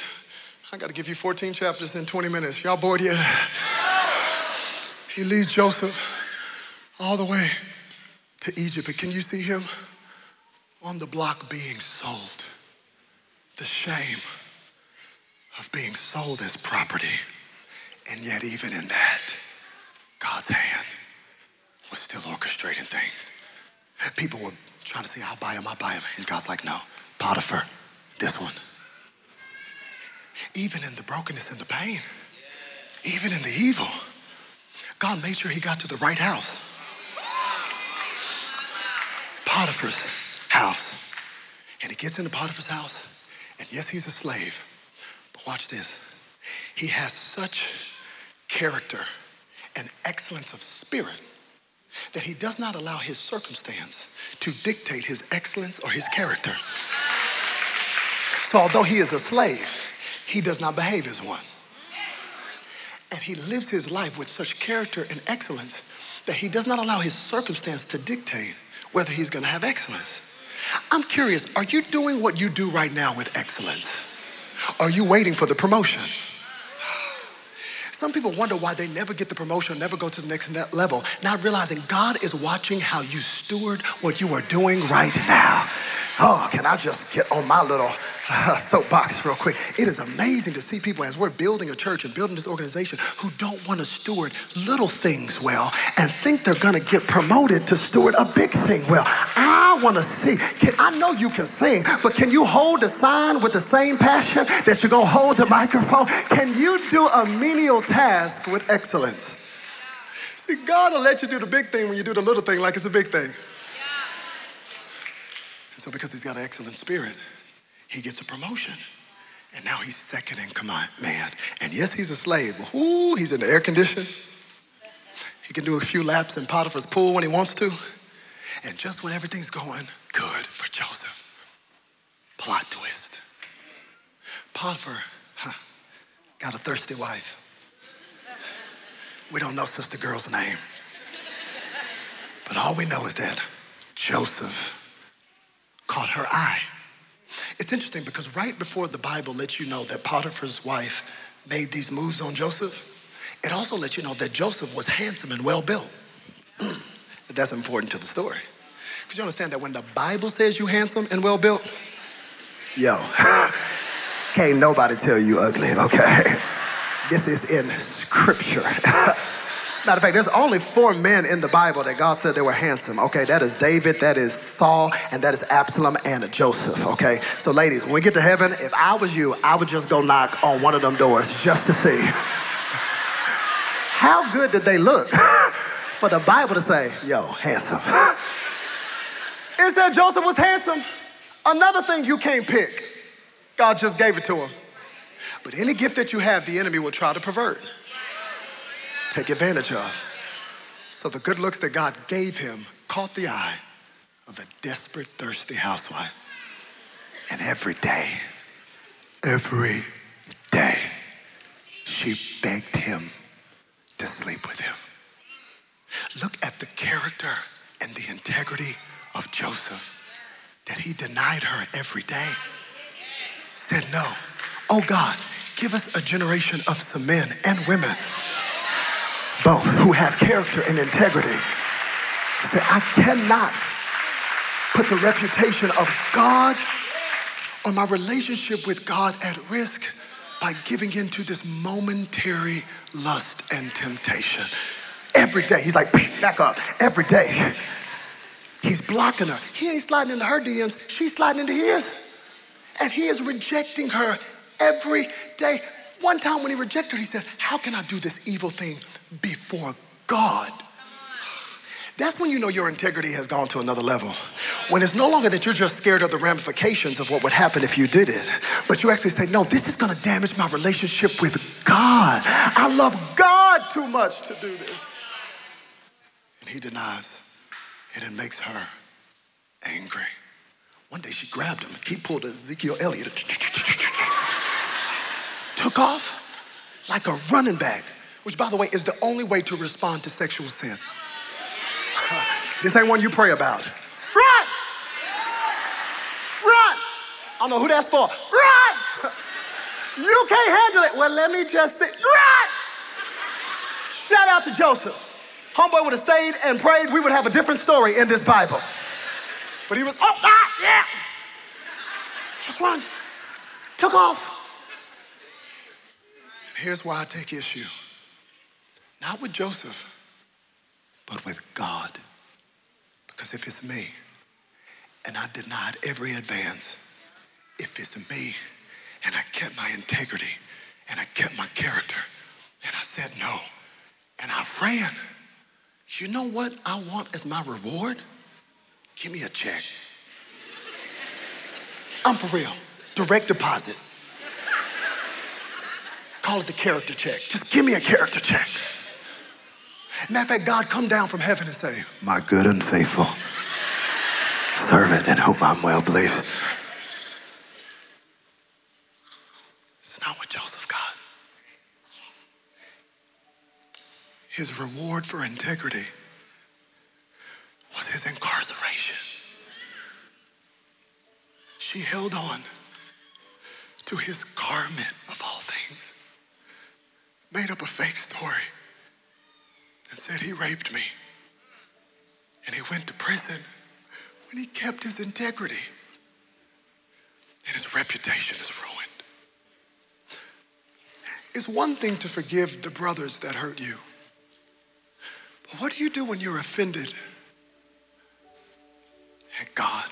I got to give you 14 chapters in 20 minutes. Y'all bored yet? He leads Joseph all the way to Egypt, but can you see him on the block being sold? The shame of being sold as property, and yet even in that, God's hand was still orchestrating things. People were trying to say, I'll buy him. And God's like, no, Potiphar, this one. Even in the brokenness and the pain, even in the evil, God made sure he got to the right house. Potiphar's house. And he gets into Potiphar's house, and yes, he's a slave, but watch this. He has such character and excellence of spirit that he does not allow his circumstance to dictate his excellence or his character. So although he is a slave, he does not behave as one. And he lives his life with such character and excellence that he does not allow his circumstance to dictate whether he's going to have excellence. I'm curious, are you doing what you do right now with excellence? Are you waiting for the promotion? Some people wonder why they never get the promotion, never go to the next level, not realizing God is watching how you steward what you are doing right now. Oh, can I just get on my little soapbox real quick? It is amazing to see people as we're building a church and building this organization who don't want to steward little things well and think they're going to get promoted to steward a big thing well. I want to see. I know you can sing, but can you hold the sign with the same passion that you're going to hold the microphone? Can you do a menial task with excellence? See, God will let you do the big thing when you do the little thing like it's a big thing. So because he's got an excellent spirit, he gets a promotion. And now he's second in command, man. And yes, he's a slave, but ooh, he's in the air condition. He can do a few laps in Potiphar's pool when he wants to. And just when everything's going good for Joseph, plot twist. Potiphar got a thirsty wife. We don't know sister girl's name. But all we know is that Joseph caught her eye. It's interesting because right before the Bible lets you know that Potiphar's wife made these moves on Joseph, it also lets you know that Joseph was handsome and well-built. That's important to the story. Because you understand that when the Bible says you handsome and well-built, yo, can't nobody tell you ugly, okay? This is in Scripture. Matter of fact, there's only 4 men in the Bible that God said they were handsome, okay? That is David, that is Saul, and that is Absalom and Joseph, okay? So ladies, when we get to heaven, if I was you, I would just go knock on one of them doors just to see. How good did they look for the Bible to say, yo, handsome? It said Joseph was handsome. Another thing you can't pick, God just gave it to him. But any gift that you have, the enemy will try to pervert, take advantage of. So the good looks that God gave him caught the eye of a desperate, thirsty housewife. And every day, she begged him to sleep with him. Look at the character and the integrity of Joseph, that he denied her every day, said no. Oh God, give us a generation of some men and women, both who have character and integrity. Say, I cannot put the reputation of God or my relationship with God at risk by giving in to this momentary lust and temptation. Every day, he's like, back up. Every day, he's blocking her. He ain't sliding into her DMs, she's sliding into his. And he is rejecting her every day. One time when he rejected her, he said, how can I do this evil thing before God? That's when you know your integrity has gone to another level. When it's no longer that you're just scared of the ramifications of what would happen if you did it, but you actually say, no, this is gonna damage my relationship with God. I love God too much to do this. And he denies, and it makes her angry. One day she grabbed him. He pulled Ezekiel Elliott, took off like a running back, which by the way, is the only way to respond to sexual sin. This ain't one you pray about. Run! Run! I don't know who that's for. Run! You can't handle it. Well, let me just say, run! Shout out to Joseph. Homeboy would have stayed and prayed. We would have a different story in this Bible. But he was, oh, ah, yeah. Just run. Took off. And here's why I take issue. Not with Joseph, but with God. Because if it's me, and I denied every advance, if it's me, and I kept my integrity, and I kept my character, and I said no, and I ran, you know what I want as my reward? Give me a check. I'm for real. Direct deposit. Call it the character check. Just give me a character check. Matter of fact, God come down from heaven and say, my good and faithful servant in whom I'm well pleased. It's not what Joseph got. His reward for integrity was his incarceration. She held on to his garment of all things, made up a fake story, and said he raped me. And he went to prison when he kept his integrity. And his reputation is ruined. It's one thing to forgive the brothers that hurt you. But what do you do when you're offended at God?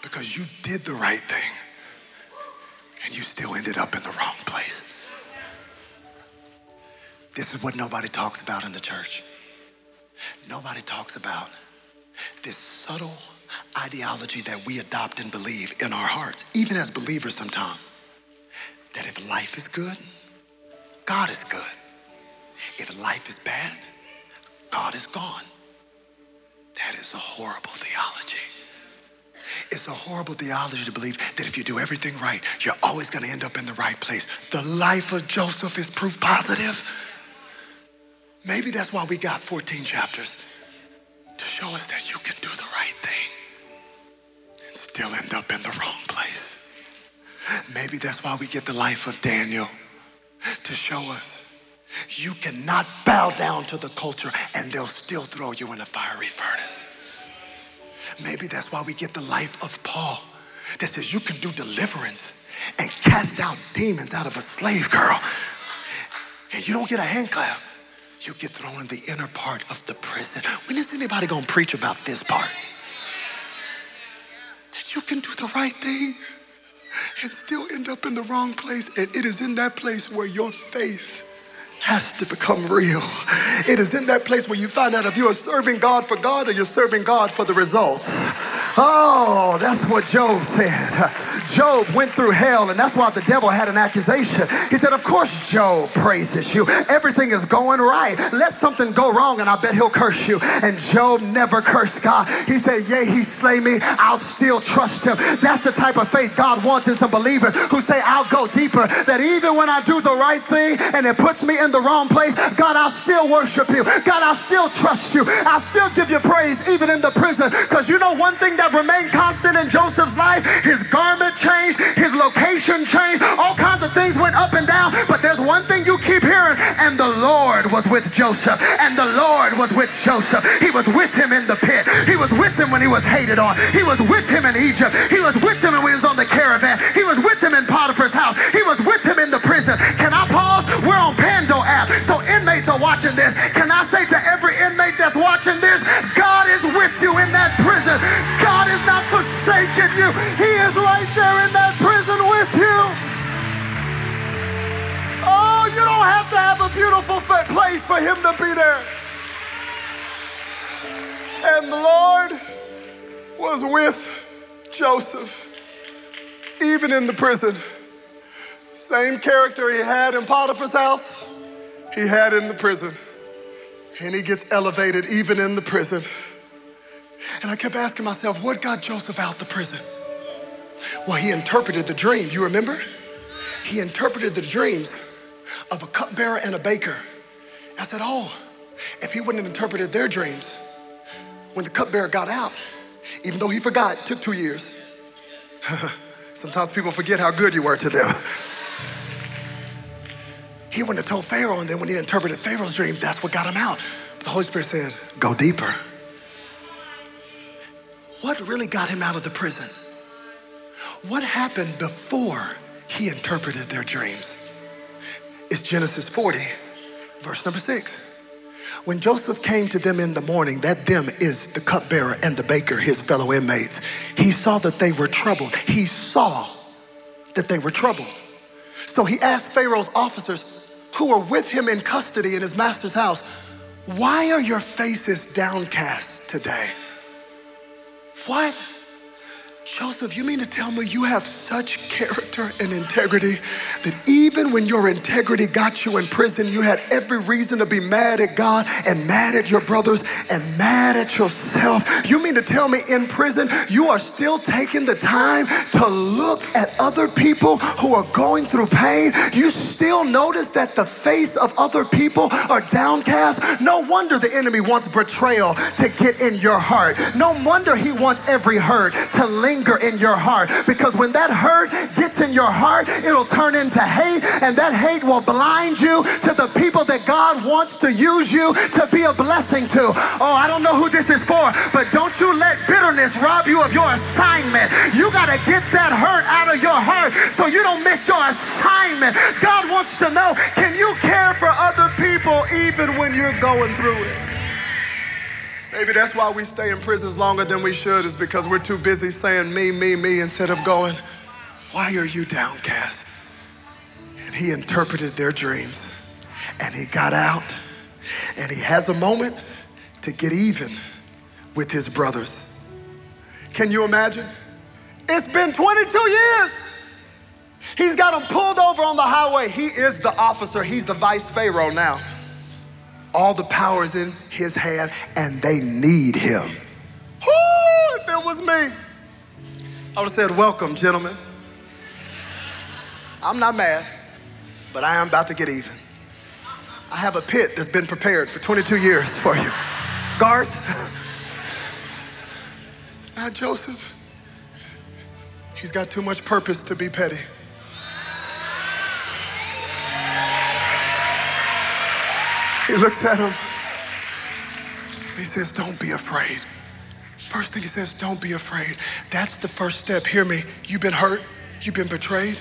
Because you did the right thing and you still ended up in the wrong place. This is what nobody talks about in the church. Nobody talks about this subtle ideology that we adopt and believe in our hearts, even as believers sometimes, that if life is good, God is good. If life is bad, God is gone. That is a horrible theology. It's a horrible theology to believe that if you do everything right, you're always gonna end up in the right place. The life of Joseph is proof positive. Maybe that's why we got 14 chapters, to show us that you can do the right thing and still end up in the wrong place. Maybe that's why we get the life of Daniel, to show us you cannot bow down to the culture and they'll still throw you in a fiery furnace. Maybe that's why we get the life of Paul, that says you can do deliverance and cast out demons out of a slave girl. And you don't get a hand clap. You get thrown in the inner part of the prison. When is anybody gonna preach about this part? That you can do the right thing and still end up in the wrong place. And it is in that place where your faith has to become real. It is in that place where you find out if you are serving God for God or you're serving God for the results. Oh, that's what Job said. Job went through hell, and that's why the devil had an accusation. He said, of course Job praises you. Everything is going right. Let something go wrong, and I bet he'll curse you. And Job never cursed God. He said, yea, he slay me, I'll still trust him. That's the type of faith God wants in some believers who say, I'll go deeper, that even when I do the right thing and it puts me in the wrong place, God, I'll still worship you. God, I'll still trust you. I'll still give you praise even in the prison. Because you know one thing that remained constant in Joseph's life? His garment changed, his location changed, all kinds of things went up and down, but there's one thing you keep hearing, and the Lord was with Joseph, and the Lord was with Joseph. He was with him in the pit. He was with him when he was hated on. He was with him in Egypt. He was with him when he was on the caravan. He was with him in Potiphar's house. He was with him in the prison. Can I pause? We're on Pando app, so inmates are watching this. Can I say to every inmate that's watching this, God is with you in that prison. God is not forsaken you. He is right there in that prison with you. Oh, you don't have to have a beautiful place for him to be there. And the Lord was with Joseph, even in the prison. Same character he had in Potiphar's house, he had in the prison. And he gets elevated even in the prison. And I kept asking myself, what got Joseph out the prison? Well, he interpreted the dream, you remember? He interpreted the dreams of a cupbearer and a baker. I said, oh, if he wouldn't have interpreted their dreams, when the cupbearer got out, even though he forgot, it took 2 years. Sometimes people forget how good you were to them. He wouldn't have told Pharaoh, and then when he interpreted Pharaoh's dream, that's what got him out. But the Holy Spirit says, go deeper. What really got him out of the prison? What happened before he interpreted their dreams? It's Genesis 40, verse number 6. When Joseph came to them in the morning, that them is the cupbearer and the baker, his fellow inmates, he saw that they were troubled. He saw that they were troubled. So he asked Pharaoh's officers who were with him in custody in his master's house, why are your faces downcast today? What? Joseph, you mean to tell me you have such character and integrity that even when your integrity got you in prison, you had every reason to be mad at God and mad at your brothers and mad at yourself? You mean to tell me in prison you are still taking the time to look at other people who are going through pain? You still notice that the face of other people are downcast? No wonder the enemy wants betrayal to get in your heart. No wonder he wants every hurt to linger in your heart, because when that hurt gets in your heart, it'll turn into hate, and that hate will blind you to the people that God wants to use you to be a blessing to. Oh, I don't know who this is for, but don't you let bitterness rob you of your assignment. You got to get that hurt out of your heart so you don't miss your assignment. God wants to know, can you care for other people even when you're going through it? Maybe that's why we stay in prisons longer than we should, is because we're too busy saying me instead of going, why are you downcast? And he interpreted their dreams, and he got out, and he has a moment to get even with his brothers. Can you imagine? It's been 22 years. He's got him pulled over on the highway. He is the officer. He's the vice Pharaoh now. All the power is in his hand, and they need him. Whoo, if it was me, I would have said, welcome, gentlemen. I'm not mad, but I am about to get even. I have a pit that's been prepared for 22 years for you. Guards. Now, Joseph, he's got too much purpose to be petty. He looks at him, he says, don't be afraid. First thing he says, don't be afraid. That's the first step. Hear me, you've been hurt, you've been betrayed.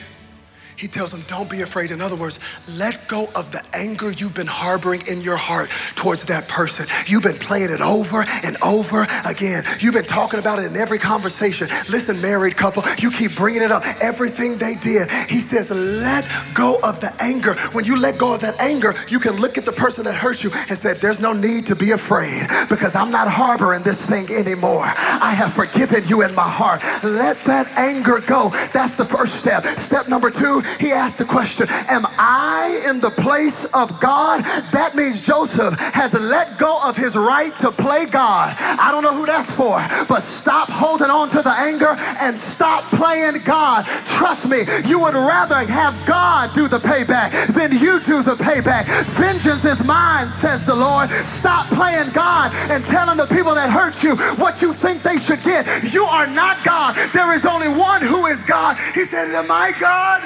He tells them, don't be afraid. In other words, let go of the anger you've been harboring in your heart towards that person. You've been playing it over and over again. You've been talking about it in every conversation. Listen, married couple, you keep bringing it up. Everything they did. He says, let go of the anger. When you let go of that anger, you can look at the person that hurt you and say, there's no need to be afraid because I'm not harboring this thing anymore. I have forgiven you in my heart. Let that anger go. That's the first step. Step number two, he asked the question, am I in the place of God? That means Joseph has let go of his right to play God. I don't know who that's for, but stop holding on to the anger and stop playing God. Trust me, you would rather have God do the payback than you do the payback. Vengeance is mine, says the Lord. Stop playing God and telling the people that hurt you what you think they should get. You are not God. There is only one who is God. He said, am I God?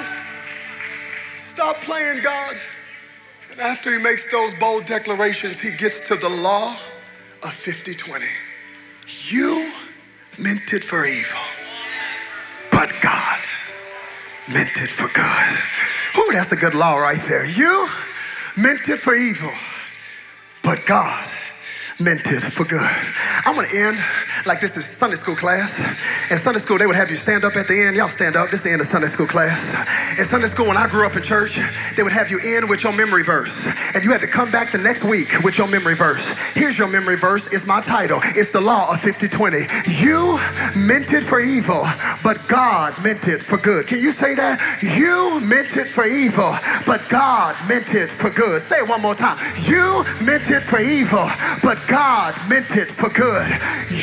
Stop playing God. And after he makes those bold declarations, he gets to the law of 50-20. You meant it for evil, but God meant it for good. Ooh, that's a good law right there. You meant it for evil, but God meant it for good. I'm going to end like this is Sunday school class. In Sunday school, they would have you stand up at the end. Y'all stand up. This is the end of Sunday school class. In Sunday school, when I grew up in church, they would have you end with your memory verse. And you had to come back the next week with your memory verse. Here's your memory verse. It's my title. It's the law of 50-20. You meant it for evil, but God meant it for good. Can you say that? You meant it for evil, but God meant it for good. Say it one more time. You meant it for evil, but God meant it for good.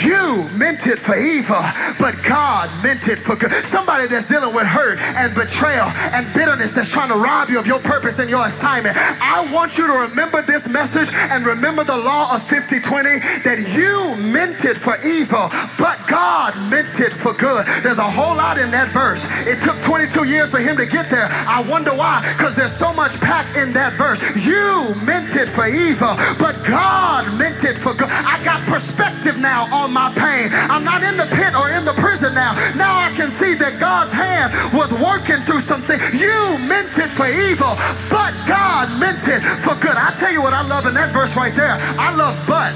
You meant it for evil, but God meant it for good. Somebody that's dealing with hurt and betrayal and bitterness that's trying to rob you of your purpose and your assignment. I want you to remember this message and remember the law of 50-20, that you meant it for evil, but God meant it for good. There's a whole lot in that verse. It took 22 years for him to get there. I wonder why, because there's so much packed in that verse. You meant it for evil, but God meant it for good. I got perspective now on my pain. I'm not in the pit or in the prison now. Now I can see that God's hand was working through something. You meant it for evil, but God meant it for good. I tell you what I love in that verse right there. I love but.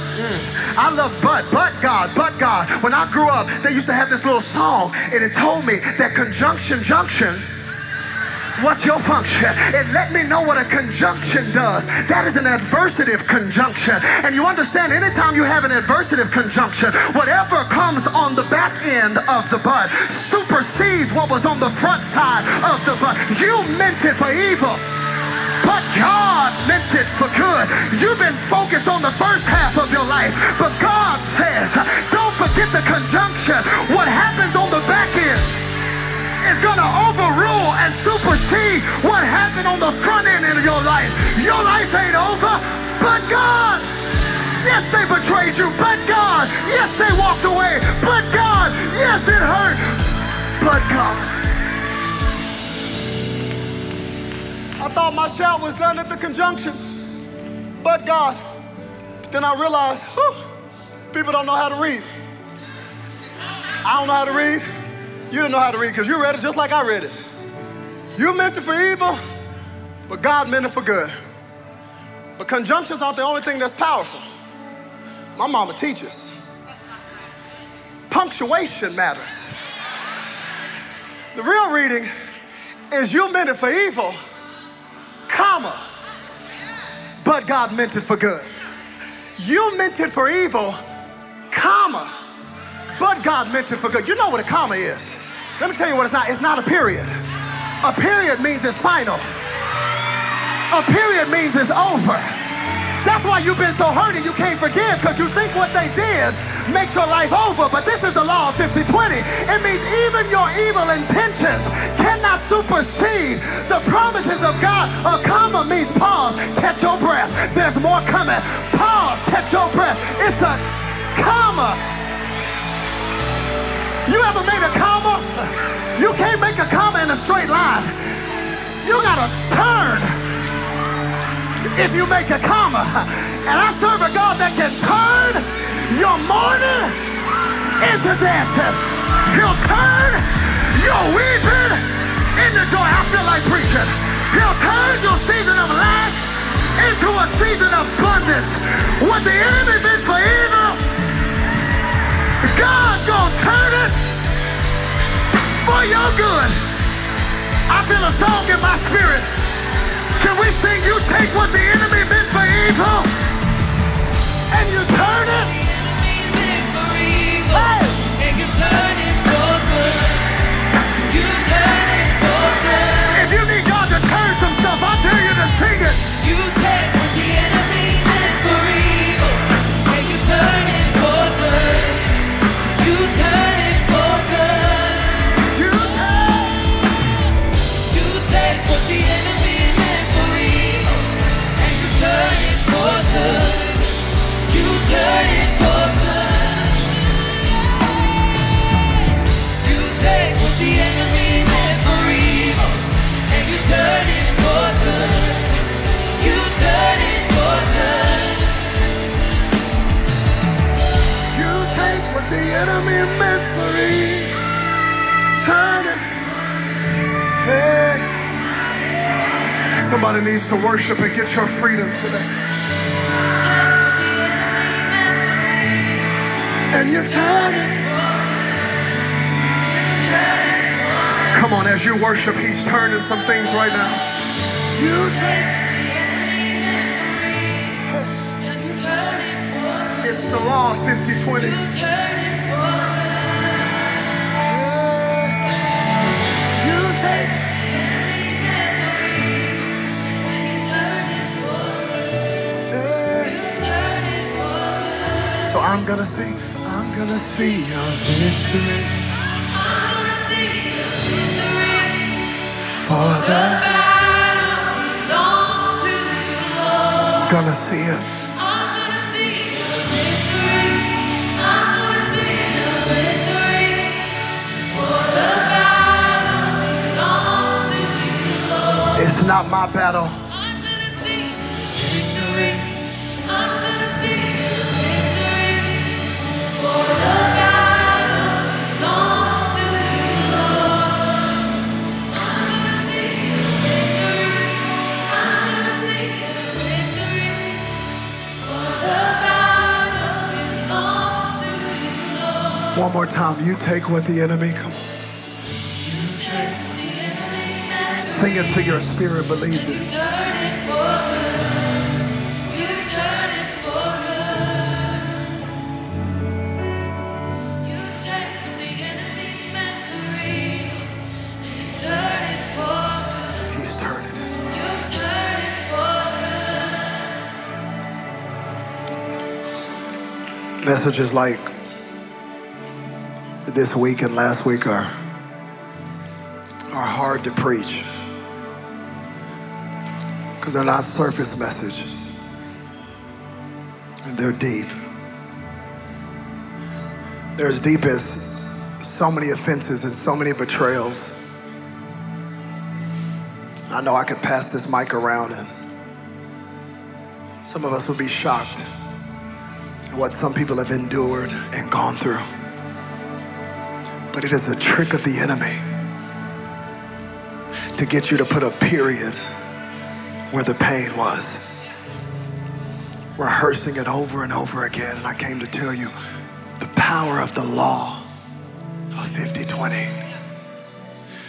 I love but God, but God. When I grew up, they used to have this little song, and it told me that conjunction junction, what's your function? And let me know what a conjunction does. That is an adversative conjunction. And you understand, anytime you have an adversative conjunction, whatever comes on the back end of the but supersedes what was on the front side of the but. You meant it for evil, but God meant it for good. You've been focused on the first half of your life, but God says, don't forget the conjunction. What happens on the back end is going to overrule and supersede what happened on the front end of your life. Your life ain't over, but God. Yes, they betrayed you, but God. Yes, they walked away, but God. Yes, it hurt, but God. I thought my shout was done at the conjunction, but God. Then I realized, whew, people don't know how to read. I don't know how to read. You didn't know how to read because you read it just like I read it. You meant it for evil, but God meant it for good. But conjunctions aren't the only thing that's powerful. My mama teaches. Punctuation matters. The real reading is you meant it for evil, comma, but God meant it for good. You meant it for evil, comma, but God meant it for good. You know what a comma is. Let me tell you what it's not. It's not a period. A period means it's final. A period means it's over. That's why you've been so hurting you can't forgive, because you think what they did makes your life over. But this is the law of 50-20. It means even your evil intentions cannot supersede the promises of God. A comma means pause, catch your breath. There's more coming. Pause, catch your breath. It's a comma. You ever made a comma? You can't make a comma in a straight line. You gotta turn if you make a comma. And I serve a God that can turn your mourning into dancing. He'll turn your weeping into joy. I feel like preaching. He'll turn your season of lack into a season of abundance. What the enemy meant for evil, God's going to turn it for your good. I feel a song in my spirit. Can we sing, you take what the enemy meant for evil and you turn it? Hey! And you turn it for good. You turn it for good. If you need God to turn some stuff, I'll tell you to sing it. You take what the enemy meant for evil and you turn it for good. You turn it for good. You take what the enemy meant for evil and you turn it for good. You turn it for good. You take what the enemy meant for evil and you turn it for good. You turn it for good. You take what the enemy meant for evil. Turn it. Hey. Somebody needs to worship and get your freedom today. And you turn it. Come on, as you worship, he's turning some things right now. You take the enemy victory, and you turn it for good. It's the law 50-20. You turn it for good. You take the enemy victory, and you turn it for good. You turn it for good. So I'm gonna sing. I'm gonna see your victory. I'm gonna see your victory. For the battle belongs to you, Lord. I'm gonna see it. I'm gonna see your victory. I'm gonna see your victory. For the battle belongs to you, Lord. It's not my battle. I'm gonna see your victory. I'm gonna see your victory. For the battle belongs to you, Lord. I'm gonna see your victory. I'm gonna see your victory. For the battle belongs to you, Lord. One more time, you take what the enemy comes. You take what the enemy comes. Sing it to your spirit, believe it. You turn it for good. You turn it for good. Turn it for good. He's turning it. You turn it for good. Messages like this week and last week are hard to preach because they're not surface messages and they're deep. They're as deep as so many offenses and so many betrayals. I know I could pass this mic around and some of us would be shocked at what some people have endured and gone through. But it is a trick of the enemy to get you to put a period where the pain was, rehearsing it over and over again. And I came to tell you the power of the law of 50-20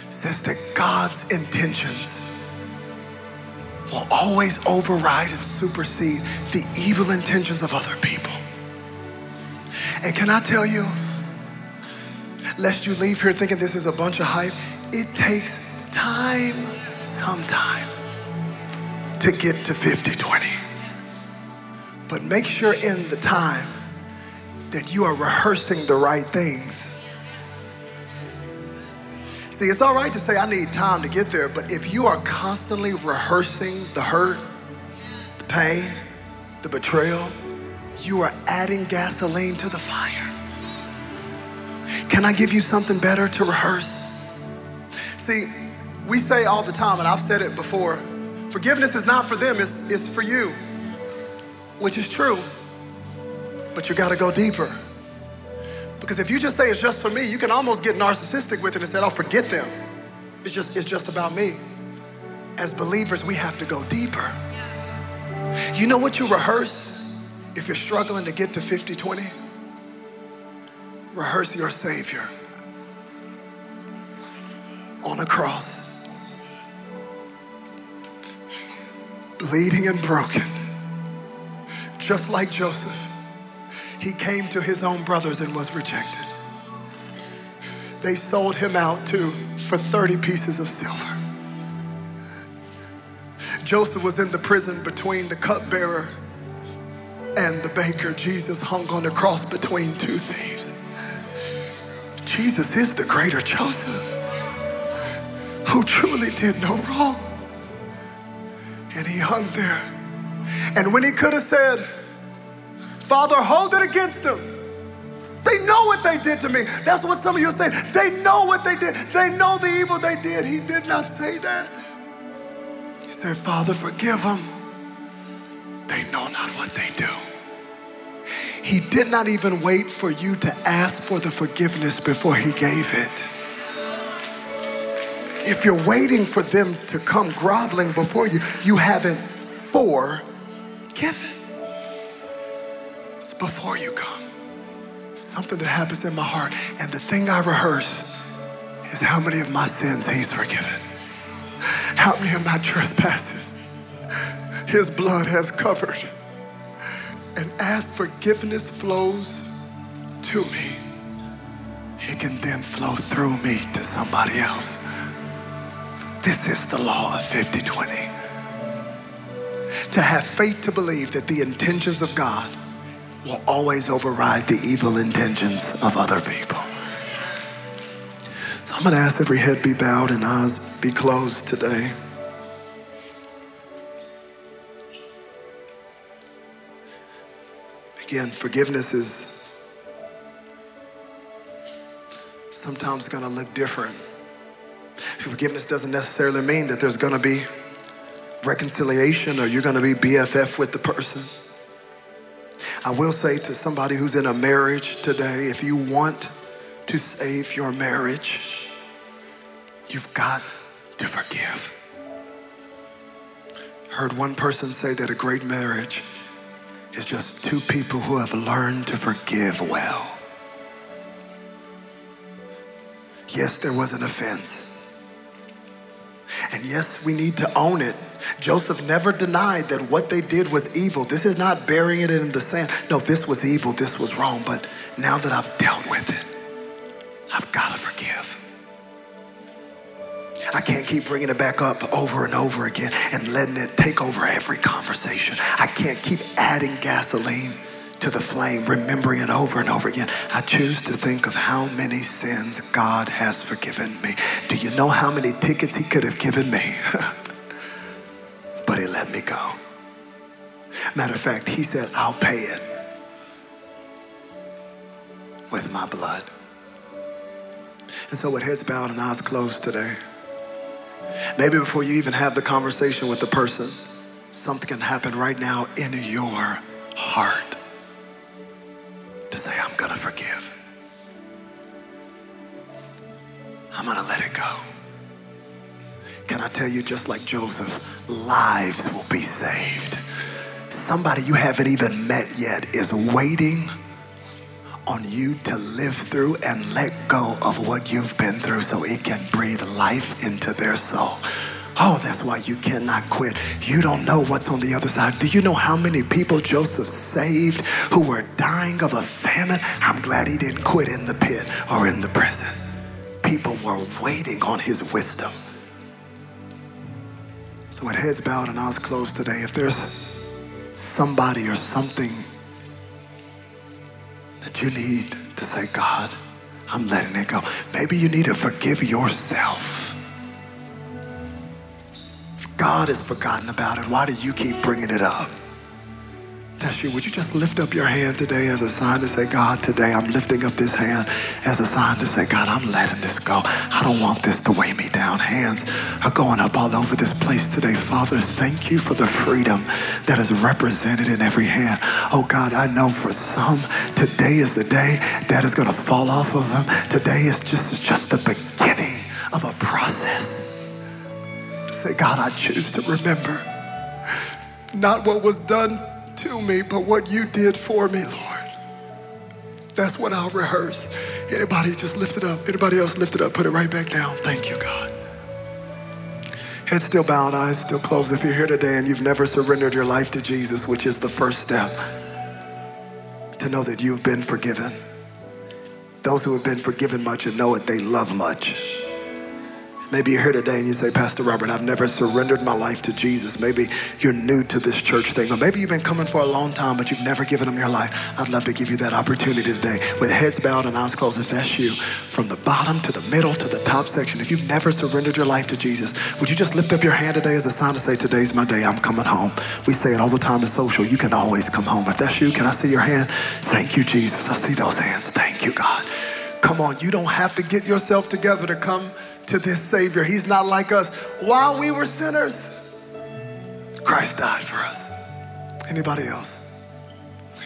says that God's intentions will always override and supersede the evil intentions of other people. And can I tell you, lest you leave here thinking this is a bunch of hype, it takes time, some time, to get to 50-20. But make sure in the time that you are rehearsing the right things. See, it's all right to say I need time to get there, but if you are constantly rehearsing the hurt, the pain, the betrayal, you are adding gasoline to the fire. Can I give you something better to rehearse? See, we say all the time, and I've said it before, forgiveness is not for them, it's for you, which is true, but you gotta go deeper. Because if you just say it's just for me, you can almost get narcissistic with it and say, oh, forget them. It's just about me. As believers, we have to go deeper. You know what you rehearse if you're struggling to get to 50-20? Rehearse your Savior on a cross, bleeding and broken, just like Joseph. He came to his own brothers and was rejected. They sold him out for 30 pieces of silver. Joseph was in the prison between the cupbearer and the banker. Jesus hung on the cross between two thieves. Jesus is the greater Joseph, who truly did no wrong. And he hung there. And when he could have said, Father, hold it against them. They know what they did to me. That's what some of you are saying. They know what they did. They know the evil they did. He did not say that. He said, Father, forgive them. They know not what they do. He did not even wait for you to ask for the forgiveness before he gave it. If you're waiting for them to come groveling before you, you haven't forgiven. It's before you come. Something that happens in my heart, and the thing I rehearse is how many of my sins he's forgiven. How many of my trespasses his blood has covered. And as forgiveness flows to me, it can then flow through me to somebody else. This is the law of 50-20. To have faith to believe that the intentions of God will always override the evil intentions of other people. So I'm going to ask every head be bowed and eyes be closed today. Again, forgiveness is sometimes going to look different. Forgiveness doesn't necessarily mean that there's going to be reconciliation or you're going to be BFF with the person. I will say to somebody who's in a marriage today, if you want to save your marriage, you've got to forgive. Heard one person say that a great marriage is just two people who have learned to forgive well. Yes, there was an offense. And yes, we need to own it. Joseph never denied that what they did was evil. This is not burying it in the sand. No, this was evil, this was wrong. But now that I've dealt with it, I've got to forgive. I can't keep bringing it back up over and over again and letting it take over every conversation. I can't keep adding gasoline to the flame, remembering it over and over again. I choose to think of how many sins God has forgiven me. Do you know how many tickets he could have given me? But he let me go. Matter of fact, he said, I'll pay it with my blood. And so with heads bowed and eyes closed today, maybe before you even have the conversation with the person, something can happen right now in your heart. To say, I'm gonna forgive. I'm gonna let it go. Can I tell you, just like Joseph, lives will be saved. Somebody you haven't even met yet is waiting on you to live through and let go of what you've been through so it can breathe life into their soul. Oh, that's why you cannot quit. You don't know what's on the other side. Do you know how many people Joseph saved who were dying of a famine? I'm glad he didn't quit in the pit or in the prison. People were waiting on his wisdom. So with heads bowed and eyes closed today, if there's somebody or something that you need to say, God, I'm letting it go. Maybe you need to forgive yourself. God has forgotten about it. Why do you keep bringing it up? That's you. Would you just lift up your hand today as a sign to say, God, today I'm lifting up this hand as a sign to say, God, I'm letting this go. I don't want this to weigh me down. Hands are going up all over this place today. Father, thank you for the freedom that is represented in every hand. Oh, God, I know for some, today is the day that is going to fall off of them. Today is just the beginning of a process. Say, God, I choose to remember not what was done to me, but what you did for me, Lord. That's what I'll rehearse. Anybody just lift it up. Anybody else lift it up. Put it right back down. Thank you, God. Head still bowed, eyes still closed. If you're here today and you've never surrendered your life to Jesus, which is the first step, to know that you've been forgiven. Those who have been forgiven much and know it, they love much. Maybe you're here today and you say, Pastor Robert, I've never surrendered my life to Jesus. Maybe you're new to this church thing, or maybe you've been coming for a long time, but you've never given them your life. I'd love to give you that opportunity today. With heads bowed and eyes closed, if that's you, from the bottom to the middle to the top section, if you've never surrendered your life to Jesus, would you just lift up your hand today as a sign to say, today's my day, I'm coming home. We say it all the time in social, you can always come home. If that's you, can I see your hand? Thank you, Jesus. I see those hands. Thank you, God. Come on, you don't have to get yourself together to come to this Savior. He's not like us. While we were sinners, Christ died for us. Anybody else?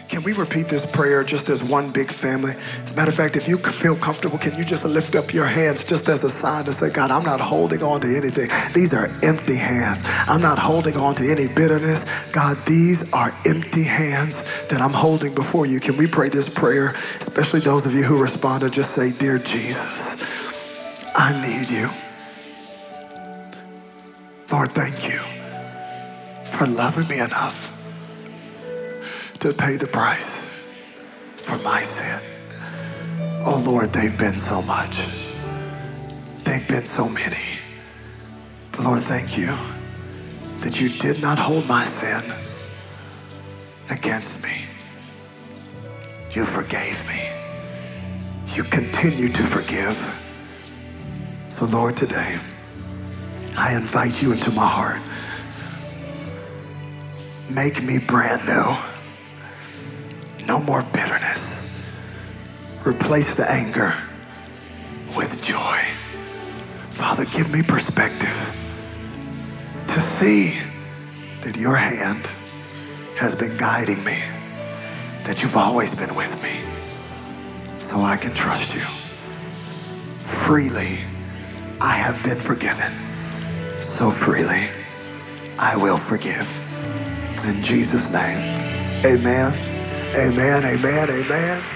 Can we repeat this prayer just as one big family? As a matter of fact, if you feel comfortable, can you just lift up your hands just as a sign to say, God, I'm not holding on to anything. These are empty hands. I'm not holding on to any bitterness. God, these are empty hands that I'm holding before you. Can we pray this prayer? Especially those of you who responded, just say, Dear Jesus, I need you. Lord, thank you for loving me enough to pay the price for my sin. Oh, Lord, they've been so much. They've been so many. But Lord, thank you that you did not hold my sin against me. You forgave me. You continue to forgive. So Lord, today, I invite you into my heart. Make me brand new. No more bitterness. Replace the anger with joy. Father, give me perspective to see that your hand has been guiding me, that you've always been with me, so I can trust you freely. I have been forgiven, so freely I will forgive. In Jesus' name, amen, amen, amen, amen.